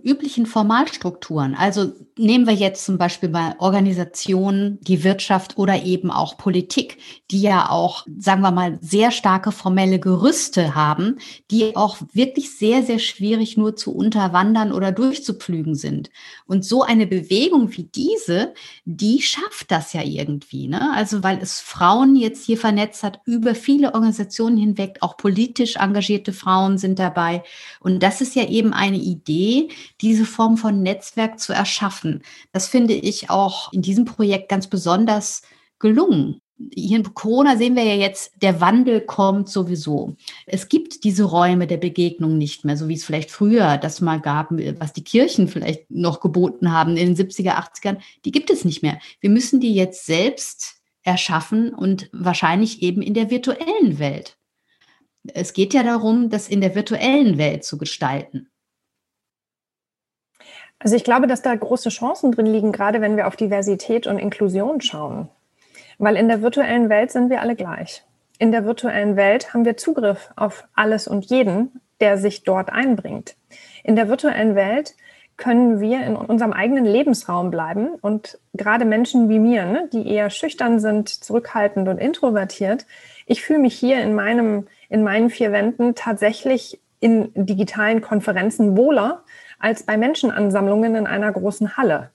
üblichen Formalstrukturen. Also nehmen wir jetzt zum Beispiel mal Organisationen, die Wirtschaft oder eben auch Politik, die ja auch, sagen wir mal, sehr starke formelle Gerüste haben, die auch wirklich sehr, sehr schwierig nur zu unterwandern oder durchzupflügen sind. Und so eine Bewegung wie diese, die schafft das ja irgendwie, ne? Also weil es Frauen jetzt hier vernetzt hat, über viele Organisationen hinweg, auch politisch engagierte Frauen sind dabei. Und das ist ja eben eine Idee, diese Form von Netzwerk zu erschaffen. Das finde ich auch in diesem Projekt ganz besonders gelungen. Hier in Corona sehen wir ja jetzt, der Wandel kommt sowieso. Es gibt diese Räume der Begegnung nicht mehr, so wie es vielleicht früher das mal gab, was die Kirchen vielleicht noch geboten haben in den 70er, 80ern. Die gibt es nicht mehr. Wir müssen die jetzt selbst erschaffen und wahrscheinlich eben in der virtuellen Welt. Es geht ja darum, das in der virtuellen Welt zu gestalten. Also ich glaube, dass da große Chancen drin liegen, gerade wenn wir auf Diversität und Inklusion schauen. Weil in der virtuellen Welt sind wir alle gleich. In der virtuellen Welt haben wir Zugriff auf alles und jeden, der sich dort einbringt. In der virtuellen Welt können wir in unserem eigenen Lebensraum bleiben. Und gerade Menschen wie mir, ne, die eher schüchtern sind, zurückhaltend und introvertiert, ich fühle mich hier in meinen vier Wänden tatsächlich in digitalen Konferenzen wohler als bei Menschenansammlungen in einer großen Halle.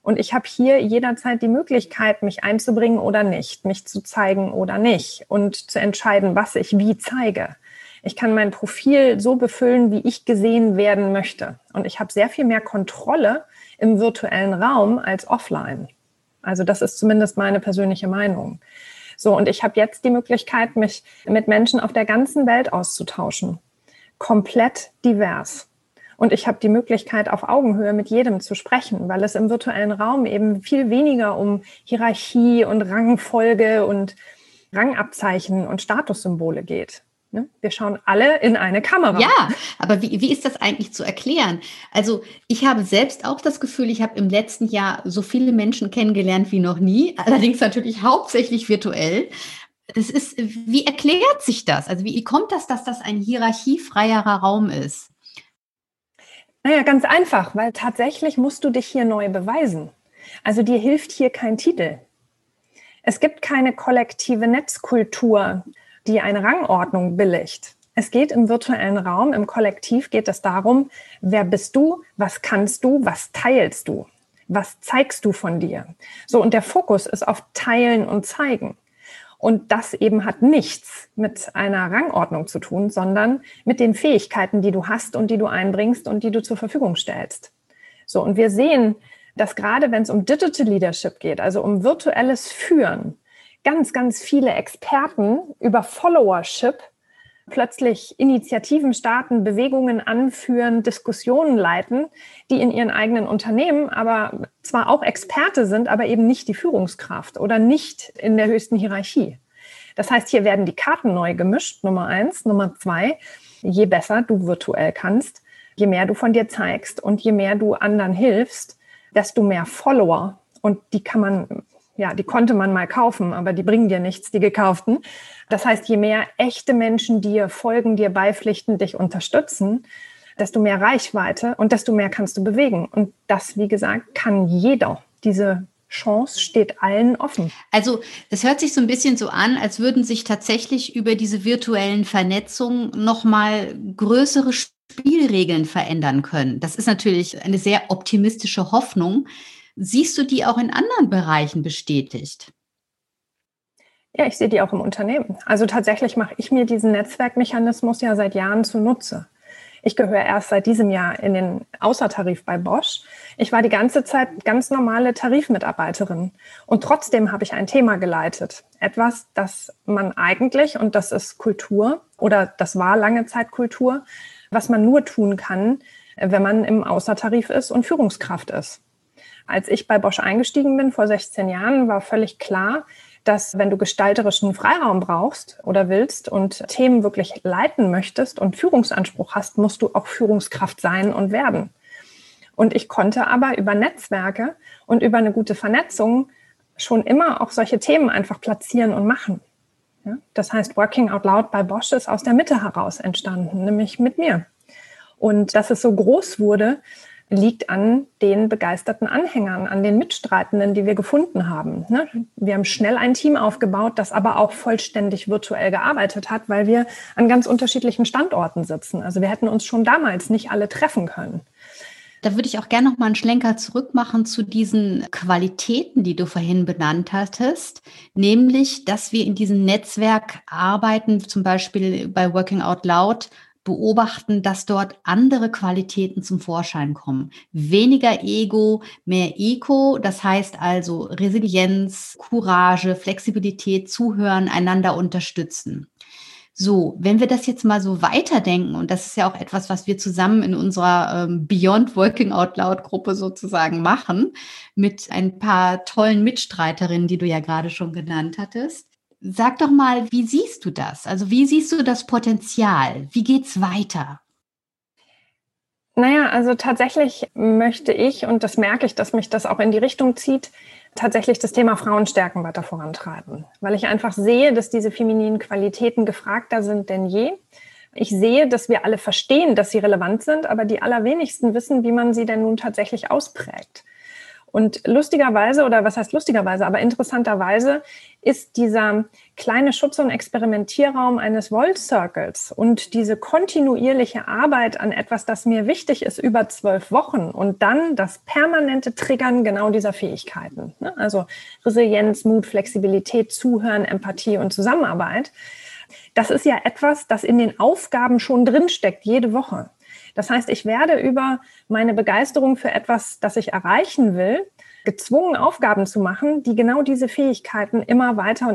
Und ich habe hier jederzeit die Möglichkeit, mich einzubringen oder nicht, mich zu zeigen oder nicht und zu entscheiden, was ich wie zeige. Ich kann mein Profil so befüllen, wie ich gesehen werden möchte. Und ich habe sehr viel mehr Kontrolle im virtuellen Raum als offline. Also das ist zumindest meine persönliche Meinung. So, und ich habe jetzt die Möglichkeit, mich mit Menschen auf der ganzen Welt auszutauschen. Komplett divers. Und ich habe die Möglichkeit, auf Augenhöhe mit jedem zu sprechen, weil es im virtuellen Raum eben viel weniger um Hierarchie und Rangfolge und Rangabzeichen und Statussymbole geht. Wir schauen alle in eine Kamera. Ja, aber wie ist das eigentlich zu erklären? Also ich habe selbst auch das Gefühl, ich habe im letzten Jahr so viele Menschen kennengelernt wie noch nie, allerdings natürlich hauptsächlich virtuell. Das ist, wie erklärt sich das? Also wie kommt das, dass das ein hierarchiefreierer Raum ist? Naja, ganz einfach, weil tatsächlich musst du dich hier neu beweisen. Also dir hilft hier kein Titel. Es gibt keine kollektive Netzkultur, die eine Rangordnung billigt. Es geht im virtuellen Raum, im Kollektiv geht es darum, wer bist du, was kannst du, was teilst du, was zeigst du von dir. So, und der Fokus ist auf Teilen und Zeigen. Und das eben hat nichts mit einer Rangordnung zu tun, sondern mit den Fähigkeiten, die du hast und die du einbringst und die du zur Verfügung stellst. So, und wir sehen, dass gerade wenn es um Digital Leadership geht, also um virtuelles Führen, ganz, ganz viele Experten über Followership plötzlich Initiativen starten, Bewegungen anführen, Diskussionen leiten, die in ihren eigenen Unternehmen aber zwar auch Experte sind, aber eben nicht die Führungskraft oder nicht in der höchsten Hierarchie. Das heißt, hier werden die Karten neu gemischt, Nummer 1. Nummer 2, je besser du virtuell kannst, je mehr du von dir zeigst und je mehr du anderen hilfst, desto mehr Follower. Und die kann man... Ja, die konnte man mal kaufen, aber die bringen dir nichts, die gekauften. Das heißt, je mehr echte Menschen dir folgen, dir beipflichten, dich unterstützen, desto mehr Reichweite und desto mehr kannst du bewegen. Und das, wie gesagt, kann jeder. Diese Chance steht allen offen. Also es hört sich so ein bisschen so an, als würden sich tatsächlich über diese virtuellen Vernetzungen nochmal größere Spielregeln verändern können. Das ist natürlich eine sehr optimistische Hoffnung. Siehst du die auch in anderen Bereichen bestätigt? Ja, ich sehe die auch im Unternehmen. Also tatsächlich mache ich mir diesen Netzwerkmechanismus ja seit Jahren zunutze. Ich gehöre erst seit diesem Jahr in den Außertarif bei Bosch. Ich war die ganze Zeit ganz normale Tarifmitarbeiterin. Und trotzdem habe ich ein Thema geleitet. Etwas, das man eigentlich, und das ist Kultur, oder das war lange Zeit Kultur, was man nur tun kann, wenn man im Außertarif ist und Führungskraft ist. Als ich bei Bosch eingestiegen bin vor 16 Jahren, war völlig klar, dass wenn du gestalterischen Freiraum brauchst oder willst und Themen wirklich leiten möchtest und Führungsanspruch hast, musst du auch Führungskraft sein und werden. Und ich konnte aber über Netzwerke und über eine gute Vernetzung schon immer auch solche Themen einfach platzieren und machen. Ja? Das heißt, Working Out Loud bei Bosch ist aus der Mitte heraus entstanden, nämlich mit mir. Und dass es so groß wurde, liegt an den begeisterten Anhängern, an den Mitstreitenden, die wir gefunden haben. Wir haben schnell ein Team aufgebaut, das aber auch vollständig virtuell gearbeitet hat, weil wir an ganz unterschiedlichen Standorten sitzen. Also wir hätten uns schon damals nicht alle treffen können. Da würde ich auch gerne noch mal einen Schlenker zurück machen zu diesen Qualitäten, die du vorhin benannt hattest, nämlich, dass wir in diesem Netzwerk arbeiten, zum Beispiel bei Working Out Loud, beobachten, dass dort andere Qualitäten zum Vorschein kommen. Weniger Ego, mehr Eco, das heißt also Resilienz, Courage, Flexibilität, Zuhören, einander unterstützen. So, wenn wir das jetzt mal so weiterdenken, und das ist ja auch etwas, was wir zusammen in unserer Beyond Working Out Loud Gruppe sozusagen machen, mit ein paar tollen Mitstreiterinnen, die du ja gerade schon genannt hattest. Sag doch mal, wie siehst du das? Also wie siehst du das Potenzial? Wie geht's weiter? Naja, also tatsächlich möchte ich, und das merke ich, dass mich das auch in die Richtung zieht, tatsächlich das Thema Frauenstärken weiter vorantreiben. Weil ich einfach sehe, dass diese femininen Qualitäten gefragter sind denn je. Ich sehe, dass wir alle verstehen, dass sie relevant sind, aber die allerwenigsten wissen, wie man sie denn nun tatsächlich ausprägt. Und lustigerweise, oder was heißt lustigerweise, aber interessanterweise ist dieser kleine Schutz- und Experimentierraum eines World Circles und diese kontinuierliche Arbeit an etwas, das mir wichtig ist, über 12 Wochen und dann das permanente Triggern genau dieser Fähigkeiten. Also Resilienz, Mut, Flexibilität, Zuhören, Empathie und Zusammenarbeit. Das ist ja etwas, das in den Aufgaben schon drinsteckt, jede Woche. Das heißt, ich werde über meine Begeisterung für etwas, das ich erreichen will, gezwungen, Aufgaben zu machen, die genau diese Fähigkeiten immer weiter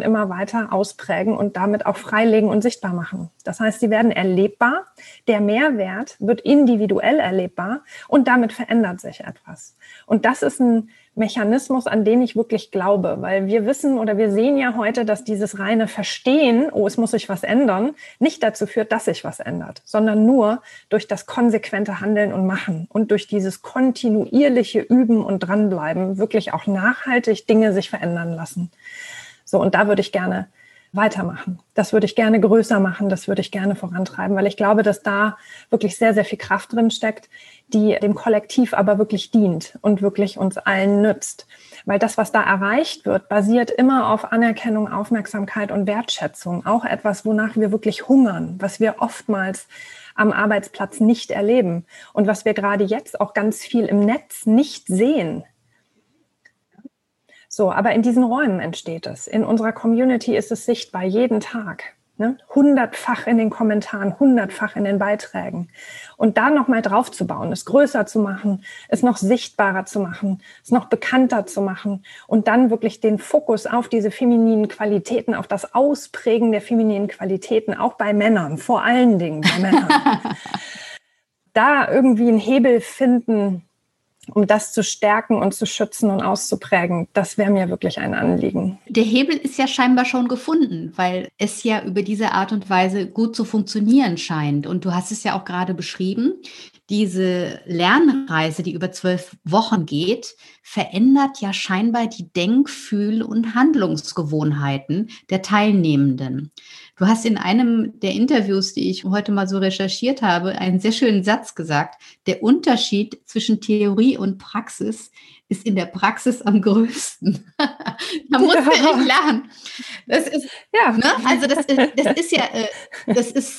ausprägen und damit auch freilegen und sichtbar machen. Das heißt, sie werden erlebbar, der Mehrwert wird individuell erlebbar und damit verändert sich etwas. Und das ist ein Mechanismus, an den ich wirklich glaube, weil wir wissen oder wir sehen ja heute, dass dieses reine Verstehen, oh, es muss sich was ändern, nicht dazu führt, dass sich was ändert, sondern nur durch das konsequente Handeln und Machen und durch dieses kontinuierliche Üben und Dranbleiben wirklich auch nachhaltig Dinge sich verändern lassen. So, und da würde ich gerne weitermachen. Das würde ich gerne größer machen, das würde ich gerne vorantreiben, weil ich glaube, dass da wirklich sehr, sehr viel Kraft drin steckt, die dem Kollektiv aber wirklich dient und wirklich uns allen nützt. Weil das, was da erreicht wird, basiert immer auf Anerkennung, Aufmerksamkeit und Wertschätzung. Auch etwas, wonach wir wirklich hungern, was wir oftmals am Arbeitsplatz nicht erleben und was wir gerade jetzt auch ganz viel im Netz nicht sehen. So, aber in diesen Räumen entsteht es. In unserer Community ist es sichtbar, jeden Tag. 100-fach in den Kommentaren, 100-fach in den Beiträgen. Und da nochmal drauf zu bauen, es größer zu machen, es noch sichtbarer zu machen, es noch bekannter zu machen und dann wirklich den Fokus auf diese femininen Qualitäten, auf das Ausprägen der femininen Qualitäten, auch bei Männern, vor allen Dingen bei Männern. Da irgendwie einen Hebel finden, um das zu stärken und zu schützen und auszuprägen, das wäre mir wirklich ein Anliegen. Der Hebel ist ja scheinbar schon gefunden, weil es ja über diese Art und Weise gut zu funktionieren scheint. Und du hast es ja auch gerade beschrieben, diese Lernreise, die über 12 Wochen geht, verändert ja scheinbar die Denkfühl- und Handlungsgewohnheiten der Teilnehmenden. Du hast in einem der Interviews, die ich heute mal so recherchiert habe, einen sehr schönen Satz gesagt. Der Unterschied zwischen Theorie und Praxis ist in der Praxis am größten. Da musst du nicht lachen. Das ist, ja, ne? Also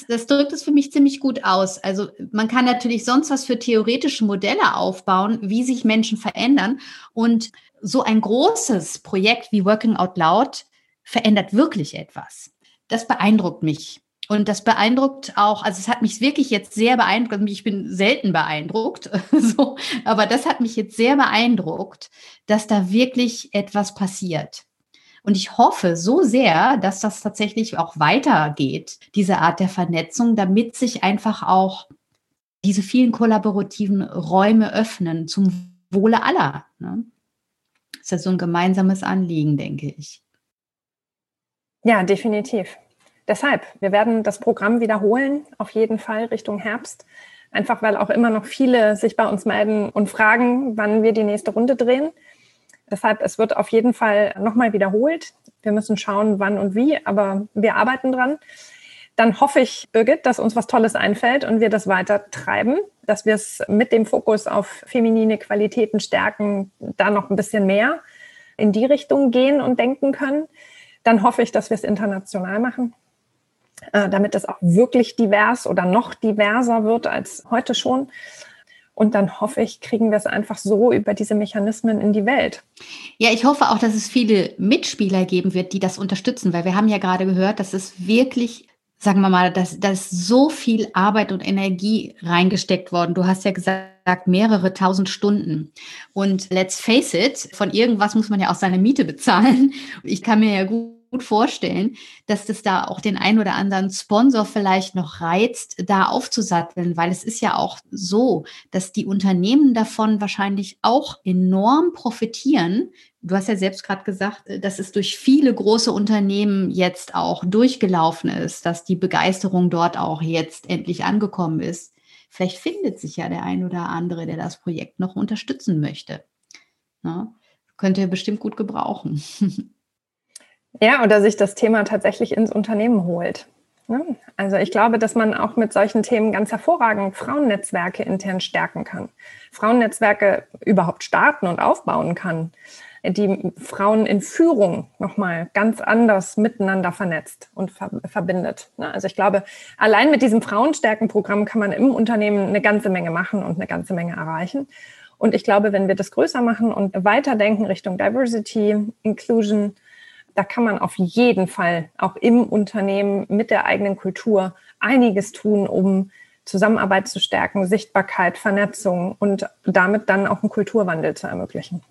das drückt es für mich ziemlich gut aus. Also man kann natürlich sonst was für theoretische Modelle aufbauen, wie sich Menschen verändern. Und so ein großes Projekt wie Working Out Loud verändert wirklich etwas. Das beeindruckt mich. Und das beeindruckt auch, also es hat mich wirklich jetzt sehr beeindruckt. Ich bin selten beeindruckt, so, aber das hat mich jetzt sehr beeindruckt, dass da wirklich etwas passiert. Und ich hoffe so sehr, dass das tatsächlich auch weitergeht, diese Art der Vernetzung, damit sich einfach auch diese vielen kollaborativen Räume öffnen zum Wohle aller. Ne? Das ist ja so ein gemeinsames Anliegen, denke ich. Ja, definitiv. Deshalb, wir werden das Programm wiederholen, auf jeden Fall Richtung Herbst. Einfach, weil auch immer noch viele sich bei uns melden und fragen, wann wir die nächste Runde drehen. Deshalb, es wird auf jeden Fall nochmal wiederholt. Wir müssen schauen, wann und wie, aber wir arbeiten dran. Dann hoffe ich, Birgit, dass uns was Tolles einfällt und wir das weiter treiben, dass wir es mit dem Fokus auf feminine Qualitäten stärken, da noch ein bisschen mehr in die Richtung gehen und denken können. Dann hoffe ich, dass wir es international machen, damit es auch wirklich divers oder noch diverser wird als heute schon. Und dann hoffe ich, kriegen wir es einfach so über diese Mechanismen in die Welt. Ja, ich hoffe auch, dass es viele Mitspieler geben wird, die das unterstützen, weil wir haben ja gerade gehört, dass es wirklich, sagen wir mal, dass so viel Arbeit und Energie reingesteckt worden. Du hast ja gesagt, mehrere tausend Stunden. Und let's face it, von irgendwas muss man ja auch seine Miete bezahlen. Ich kann mir ja gut vorstellen, dass das da auch den einen oder anderen Sponsor vielleicht noch reizt, da aufzusatteln, weil es ist ja auch so, dass die Unternehmen davon wahrscheinlich auch enorm profitieren. Du hast ja selbst gerade gesagt, dass es durch viele große Unternehmen jetzt auch durchgelaufen ist, dass die Begeisterung dort auch jetzt endlich angekommen ist. Vielleicht findet sich ja der ein oder andere, der das Projekt noch unterstützen möchte. Ja, könnte er bestimmt gut gebrauchen. Ja, oder sich das Thema tatsächlich ins Unternehmen holt. Also ich glaube, dass man auch mit solchen Themen ganz hervorragend Frauennetzwerke intern stärken kann. Frauennetzwerke überhaupt starten und aufbauen kann, die Frauen in Führung nochmal ganz anders miteinander vernetzt und verbindet. Also ich glaube, allein mit diesem Frauenstärkenprogramm kann man im Unternehmen eine ganze Menge machen und eine ganze Menge erreichen. Und ich glaube, wenn wir das größer machen und weiterdenken Richtung Diversity, Inclusion, da kann man auf jeden Fall auch im Unternehmen mit der eigenen Kultur einiges tun, um Zusammenarbeit zu stärken, Sichtbarkeit, Vernetzung und damit dann auch einen Kulturwandel zu ermöglichen.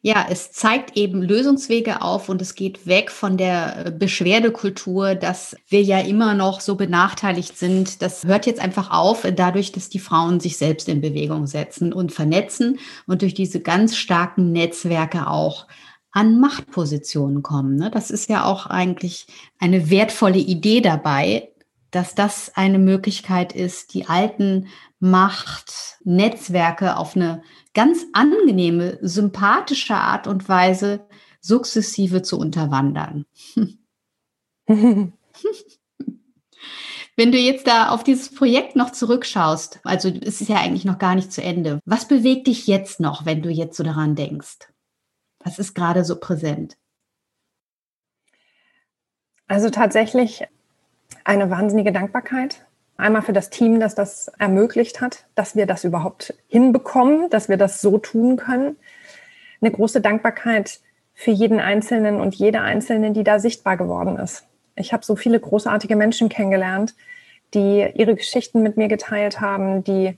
Ja, es zeigt eben Lösungswege auf und es geht weg von der Beschwerdekultur, dass wir ja immer noch so benachteiligt sind. Das hört jetzt einfach auf, dadurch, dass die Frauen sich selbst in Bewegung setzen und vernetzen und durch diese ganz starken Netzwerke auch an Machtpositionen kommen. Das ist ja auch eigentlich eine wertvolle Idee dabei, dass das eine Möglichkeit ist, die alten Machtnetzwerke auf eine ganz angenehme, sympathische Art und Weise sukzessive zu unterwandern. Wenn du jetzt da auf dieses Projekt noch zurückschaust, also es ist ja eigentlich noch gar nicht zu Ende. Was bewegt dich jetzt noch, wenn du jetzt so daran denkst? Was ist gerade so präsent? Also tatsächlich eine wahnsinnige Dankbarkeit. Einmal für das Team, das das ermöglicht hat, dass wir das überhaupt hinbekommen, dass wir das so tun können. Eine große Dankbarkeit für jeden Einzelnen und jede Einzelne, die da sichtbar geworden ist. Ich habe so viele großartige Menschen kennengelernt, die ihre Geschichten mit mir geteilt haben, die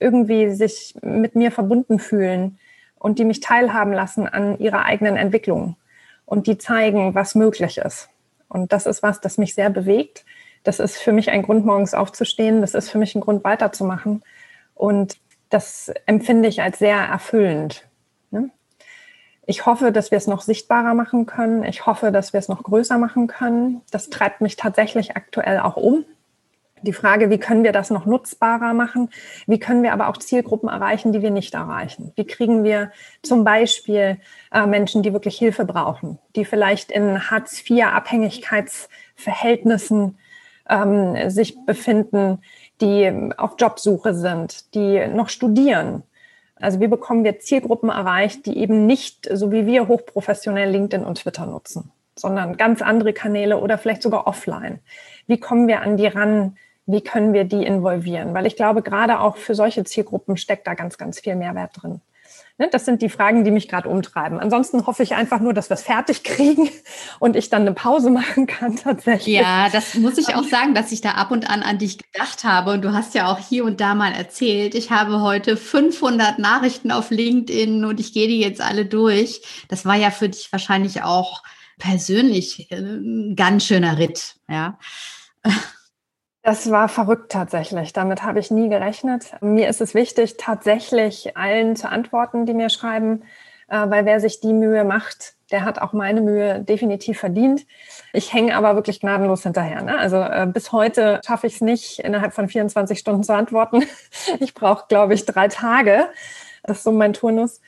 irgendwie sich mit mir verbunden fühlen, und die mich teilhaben lassen an ihrer eigenen Entwicklung und die zeigen, was möglich ist. Und das ist was, das mich sehr bewegt. Das ist für mich ein Grund, morgens aufzustehen. Das ist für mich ein Grund, weiterzumachen. Und das empfinde ich als sehr erfüllend. Ich hoffe, dass wir es noch sichtbarer machen können. Ich hoffe, dass wir es noch größer machen können. Das treibt mich tatsächlich aktuell auch um. Die Frage, wie können wir das noch nutzbarer machen? Wie können wir aber auch Zielgruppen erreichen, die wir nicht erreichen? Wie kriegen wir zum Beispiel Menschen, die wirklich Hilfe brauchen, die vielleicht in Hartz-IV-Abhängigkeits- Verhältnissen sich befinden, die auf Jobsuche sind, die noch studieren. Also wie bekommen wir Zielgruppen erreicht, die eben nicht, so wie wir, hochprofessionell LinkedIn und Twitter nutzen, sondern ganz andere Kanäle oder vielleicht sogar offline. Wie kommen wir an die ran? Wie können wir die involvieren? Weil ich glaube, gerade auch für solche Zielgruppen steckt da ganz, ganz viel Mehrwert drin. Das sind die Fragen, die mich gerade umtreiben. Ansonsten hoffe ich einfach nur, dass wir es fertig kriegen und ich dann eine Pause machen kann tatsächlich. Ja, das muss ich auch sagen, dass ich da ab und an dich gedacht habe. Und du hast ja auch hier und da mal erzählt, ich habe heute 500 Nachrichten auf LinkedIn und ich gehe die jetzt alle durch. Das war ja für dich wahrscheinlich auch persönlich ein ganz schöner Ritt, ja. Das war verrückt tatsächlich. Damit habe ich nie gerechnet. Mir ist es wichtig, tatsächlich allen zu antworten, die mir schreiben, weil wer sich die Mühe macht, der hat auch meine Mühe definitiv verdient. Ich hänge aber wirklich gnadenlos hinterher, ne? Also bis heute schaffe ich es nicht, innerhalb von 24 Stunden zu antworten. Ich brauche, glaube ich, 3 Tage. Das ist so mein Turnus,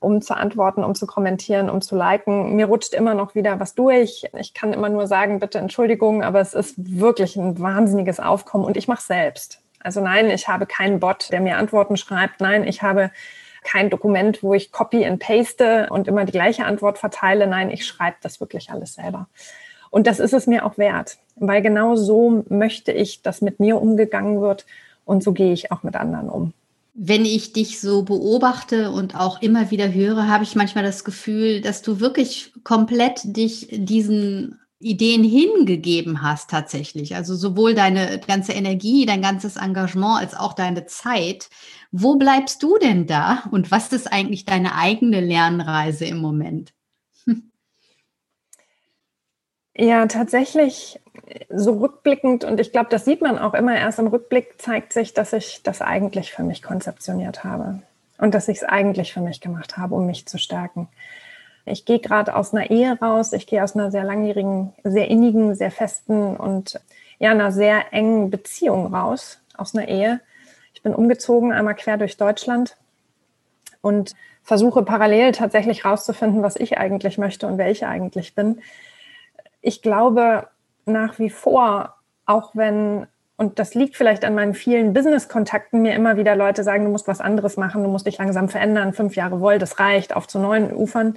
um zu antworten, um zu kommentieren, um zu liken. Mir rutscht immer noch wieder was durch. Ich kann immer nur sagen, bitte Entschuldigung, aber es ist wirklich ein wahnsinniges Aufkommen und ich mache es selbst. Also nein, ich habe keinen Bot, der mir Antworten schreibt. Nein, ich habe kein Dokument, wo ich copy and paste und immer die gleiche Antwort verteile. Nein, ich schreibe das wirklich alles selber. Und das ist es mir auch wert, weil genau so möchte ich, dass mit mir umgegangen wird und so gehe ich auch mit anderen um. Wenn ich dich so beobachte und auch immer wieder höre, habe ich manchmal das Gefühl, dass du wirklich komplett dich diesen Ideen hingegeben hast tatsächlich. Also sowohl deine ganze Energie, dein ganzes Engagement als auch deine Zeit. Wo bleibst du denn da? Und was ist eigentlich deine eigene Lernreise im Moment? Ja, tatsächlich so rückblickend und ich glaube, das sieht man auch immer erst im Rückblick, zeigt sich, dass ich das eigentlich für mich konzeptioniert habe und dass ich es eigentlich für mich gemacht habe, um mich zu stärken. Ich gehe gerade aus einer Ehe raus, ich gehe aus einer sehr langjährigen, sehr innigen, sehr festen und ja, einer sehr engen Beziehung raus, aus einer Ehe. Ich bin umgezogen, einmal quer durch Deutschland und versuche parallel tatsächlich rauszufinden, was ich eigentlich möchte und wer ich eigentlich bin. Ich glaube nach wie vor, auch wenn, und das liegt vielleicht an meinen vielen Business-Kontakten, mir immer wieder Leute sagen, du musst was anderes machen, du musst dich langsam verändern, 5 Jahre voll, das reicht, auf zu neuen Ufern.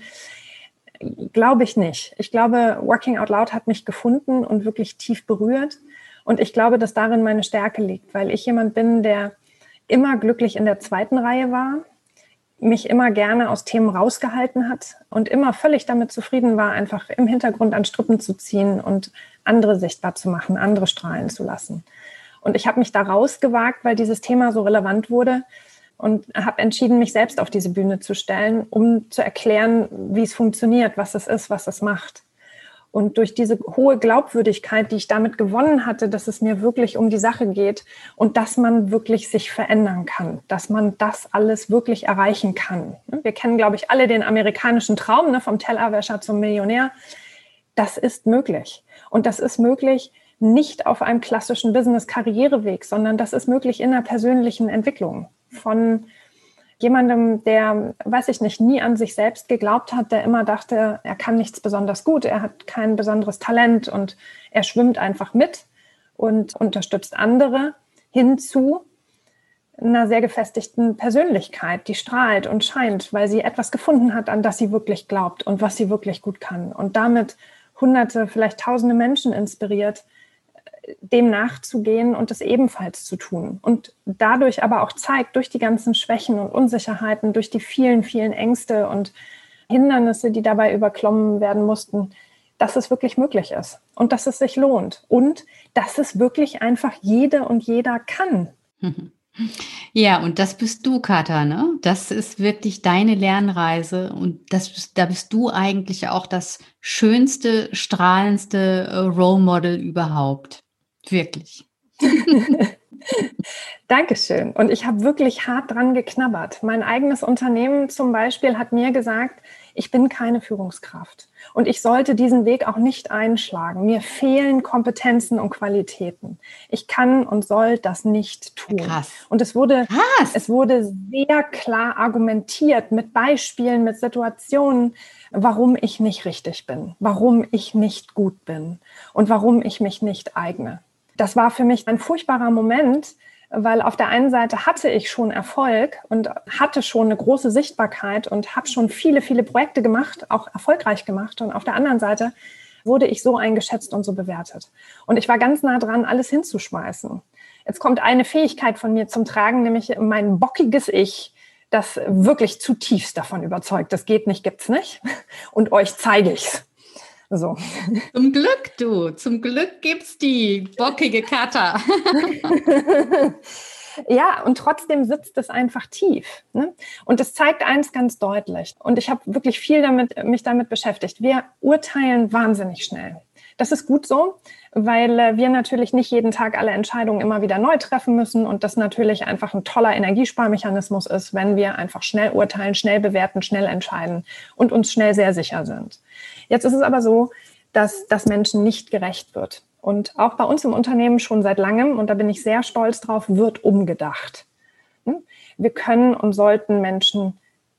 Glaube ich nicht. Ich glaube, Working Out Loud hat mich gefunden und wirklich tief berührt. Und ich glaube, dass darin meine Stärke liegt, weil ich jemand bin, der immer glücklich in der zweiten Reihe war, mich immer gerne aus Themen rausgehalten hat und immer völlig damit zufrieden war, einfach im Hintergrund an Strippen zu ziehen und andere sichtbar zu machen, andere strahlen zu lassen. Und ich habe mich da rausgewagt, weil dieses Thema so relevant wurde und habe entschieden, mich selbst auf diese Bühne zu stellen, um zu erklären, wie es funktioniert, was es ist, was es macht. Und durch diese hohe Glaubwürdigkeit, die ich damit gewonnen hatte, dass es mir wirklich um die Sache geht und dass man wirklich sich verändern kann, dass man das alles wirklich erreichen kann. Wir kennen, glaube ich, alle den amerikanischen Traum, ne, vom Tellerwäscher zum Millionär. Das ist möglich. Und das ist möglich nicht auf einem klassischen Business-Karriereweg, sondern das ist möglich in der persönlichen Entwicklung von jemandem, der, weiß ich nicht, nie an sich selbst geglaubt hat, der immer dachte, er kann nichts besonders gut, er hat kein besonderes Talent und er schwimmt einfach mit und unterstützt andere, hin zu einer sehr gefestigten Persönlichkeit, die strahlt und scheint, weil sie etwas gefunden hat, an das sie wirklich glaubt und was sie wirklich gut kann. Und damit Hunderte, vielleicht Tausende Menschen inspiriert, dem nachzugehen und es ebenfalls zu tun. Und dadurch aber auch zeigt, durch die ganzen Schwächen und Unsicherheiten, durch die vielen, vielen Ängste und Hindernisse, die dabei überklommen werden mussten, dass es wirklich möglich ist und dass es sich lohnt und dass es wirklich einfach jede und jeder kann. Ja, und das bist du, Katha, ne? Das ist wirklich deine Lernreise und da bist du eigentlich auch das schönste, strahlendste Role Model überhaupt. Wirklich. Dankeschön. Und ich habe wirklich hart dran geknabbert. Mein eigenes Unternehmen zum Beispiel hat mir gesagt, ich bin keine Führungskraft und ich sollte diesen Weg auch nicht einschlagen. Mir fehlen Kompetenzen und Qualitäten. Ich kann und soll das nicht tun. Krass. Und es wurde sehr klar argumentiert mit Beispielen, mit Situationen, warum ich nicht richtig bin, warum ich nicht gut bin und warum ich mich nicht eigne. Das war für mich ein furchtbarer Moment, weil auf der einen Seite hatte ich schon Erfolg und hatte schon eine große Sichtbarkeit und habe schon viele, viele Projekte gemacht, auch erfolgreich gemacht. Und auf der anderen Seite wurde ich so eingeschätzt und so bewertet. Und ich war ganz nah dran, alles hinzuschmeißen. Jetzt kommt eine Fähigkeit von mir zum Tragen, nämlich mein bockiges Ich, das wirklich zutiefst davon überzeugt, das geht nicht, gibt's nicht. Und euch zeige ich's. So. Zum Glück, du. Zum Glück gibt's die bockige Kata. Ja, und trotzdem sitzt es einfach tief. Ne? Und es zeigt eins ganz deutlich. Und ich habe wirklich viel mich damit beschäftigt. Wir urteilen wahnsinnig schnell. Das ist gut so, weil wir natürlich nicht jeden Tag alle Entscheidungen immer wieder neu treffen müssen und das natürlich einfach ein toller Energiesparmechanismus ist, wenn wir einfach schnell urteilen, schnell bewerten, schnell entscheiden und uns schnell sehr sicher sind. Jetzt ist es aber so, dass das Menschen nicht gerecht wird. Und auch bei uns im Unternehmen schon seit langem, und da bin ich sehr stolz drauf, wird umgedacht. Wir können und sollten Menschen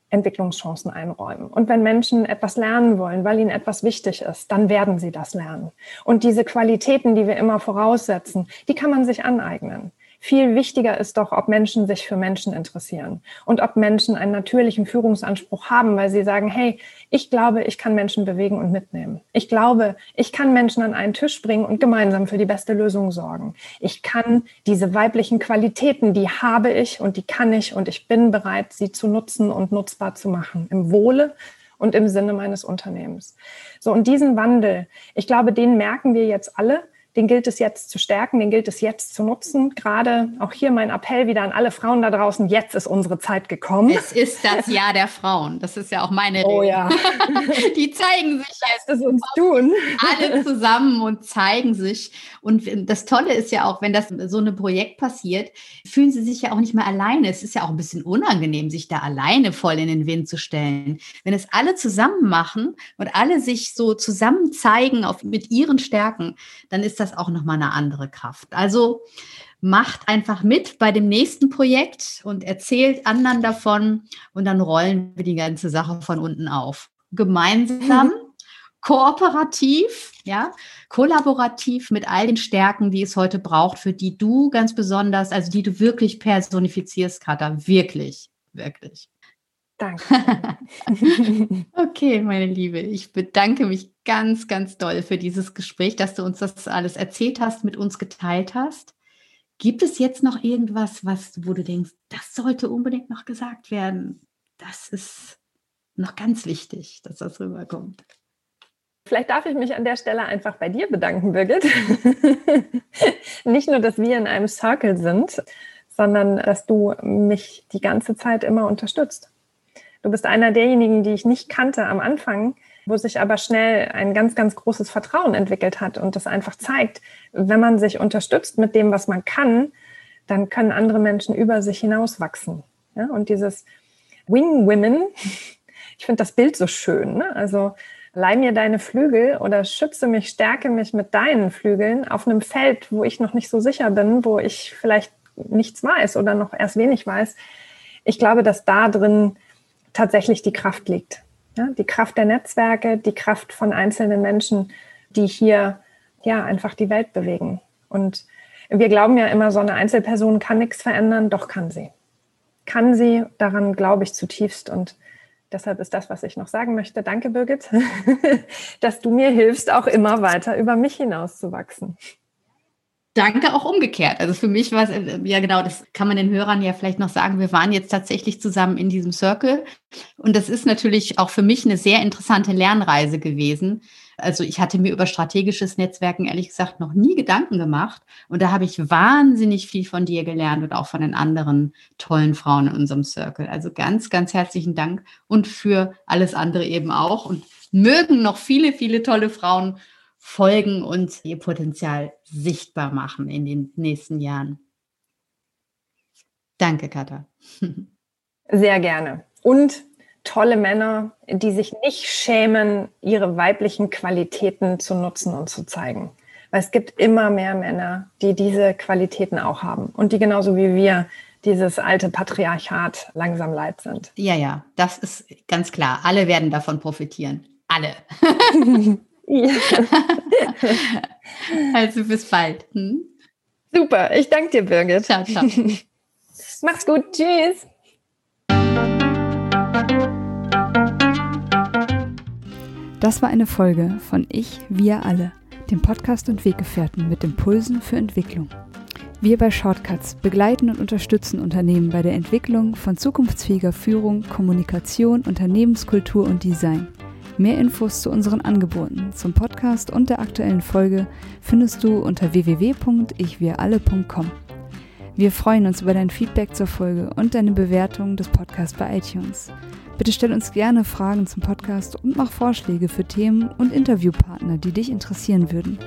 Entwicklungschancen einräumen. Und wenn Menschen etwas lernen wollen, weil ihnen etwas wichtig ist, dann werden sie das lernen. Und diese Qualitäten, die wir immer voraussetzen, die kann man sich aneignen. Viel wichtiger ist doch, ob Menschen sich für Menschen interessieren und ob Menschen einen natürlichen Führungsanspruch haben, weil sie sagen, hey, ich glaube, ich kann Menschen bewegen und mitnehmen. Ich glaube, ich kann Menschen an einen Tisch bringen und gemeinsam für die beste Lösung sorgen. Ich kann diese weiblichen Qualitäten, die habe ich und die kann ich und ich bin bereit, sie zu nutzen und nutzbar zu machen im Wohle und im Sinne meines Unternehmens. So, und diesen Wandel, ich glaube, den merken wir jetzt alle. Den gilt es jetzt zu stärken, den gilt es jetzt zu nutzen. Gerade auch hier mein Appell wieder an alle Frauen da draußen, jetzt ist unsere Zeit gekommen. Es ist das Jahr der Frauen, das ist ja auch meine Rede. Oh ja. Die zeigen sich, lässt es uns tun. Alle zusammen und zeigen sich. Und das Tolle ist ja auch, wenn das so ein Projekt passiert, fühlen sie sich ja auch nicht mehr alleine. Es ist ja auch ein bisschen unangenehm, sich da alleine voll in den Wind zu stellen. Wenn es alle zusammen machen und alle sich so zusammen zeigen mit ihren Stärken, dann ist das auch nochmal eine andere Kraft. Also macht einfach mit bei dem nächsten Projekt und erzählt anderen davon und dann rollen wir die ganze Sache von unten auf. Gemeinsam, kooperativ, ja, kollaborativ mit all den Stärken, die es heute braucht, für die du ganz besonders, also die du wirklich personifizierst, Katha, wirklich, wirklich. Danke. Okay, meine Liebe, ich bedanke mich ganz, ganz doll für dieses Gespräch, dass du uns das alles erzählt hast, mit uns geteilt hast. Gibt es jetzt noch irgendwas, wo du denkst, das sollte unbedingt noch gesagt werden? Das ist noch ganz wichtig, dass das rüberkommt. Vielleicht darf ich mich an der Stelle einfach bei dir bedanken, Birgit. Nicht nur, dass wir in einem Circle sind, sondern dass du mich die ganze Zeit immer unterstützt. Du bist einer derjenigen, die ich nicht kannte am Anfang, wo sich aber schnell ein ganz, ganz großes Vertrauen entwickelt hat und das einfach zeigt, wenn man sich unterstützt mit dem, was man kann, dann können andere Menschen über sich hinaus wachsen. Ja, und dieses Wing Women, ich finde das Bild so schön, ne? Also leih mir deine Flügel oder schütze mich, stärke mich mit deinen Flügeln auf einem Feld, wo ich noch nicht so sicher bin, wo ich vielleicht nichts weiß oder noch erst wenig weiß. Ich glaube, dass da drin tatsächlich die Kraft liegt. Ja, die Kraft der Netzwerke, die Kraft von einzelnen Menschen, die hier ja einfach die Welt bewegen. Und wir glauben ja immer, so eine Einzelperson kann nichts verändern, doch kann sie. Kann sie, daran glaube ich zutiefst. Und deshalb ist das, was ich noch sagen möchte. Danke, Birgit, dass du mir hilfst, auch immer weiter über mich hinaus zu wachsen. Danke auch umgekehrt. Also für mich war es, ja genau, das kann man den Hörern ja vielleicht noch sagen, wir waren jetzt tatsächlich zusammen in diesem Circle und das ist natürlich auch für mich eine sehr interessante Lernreise gewesen. Also ich hatte mir über strategisches Netzwerken ehrlich gesagt noch nie Gedanken gemacht und da habe ich wahnsinnig viel von dir gelernt und auch von den anderen tollen Frauen in unserem Circle. Also ganz, ganz herzlichen Dank und für alles andere eben auch und mögen noch viele, viele tolle Frauen folgen und ihr Potenzial sichtbar machen in den nächsten Jahren. Danke, Katha. Sehr gerne. Und tolle Männer, die sich nicht schämen, ihre weiblichen Qualitäten zu nutzen und zu zeigen. Weil es gibt immer mehr Männer, die diese Qualitäten auch haben und die genauso wie wir dieses alte Patriarchat langsam leid sind. Ja, das ist ganz klar. Alle werden davon profitieren. Alle. Ja. Also bis bald. Hm? Super, ich danke dir, Birgit. Ciao, ciao. Mach's gut, tschüss. Das war eine Folge von Ich-Wir-Alle, dem Podcast und Weggefährten mit Impulsen für Entwicklung. Wir bei Shortcuts begleiten und unterstützen Unternehmen bei der Entwicklung von zukunftsfähiger Führung, Kommunikation, Unternehmenskultur und Design. Mehr Infos zu unseren Angeboten, zum Podcast und der aktuellen Folge findest du unter www.ichwiralle.com. Wir freuen uns über dein Feedback zur Folge und deine Bewertung des Podcasts bei iTunes. Bitte stell uns gerne Fragen zum Podcast und mach Vorschläge für Themen und Interviewpartner, die dich interessieren würden.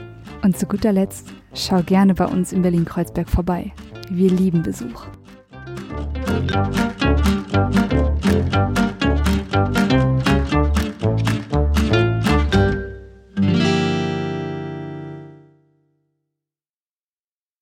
Und zu guter Letzt, schau gerne bei uns in Berlin-Kreuzberg vorbei. Wir lieben Besuch.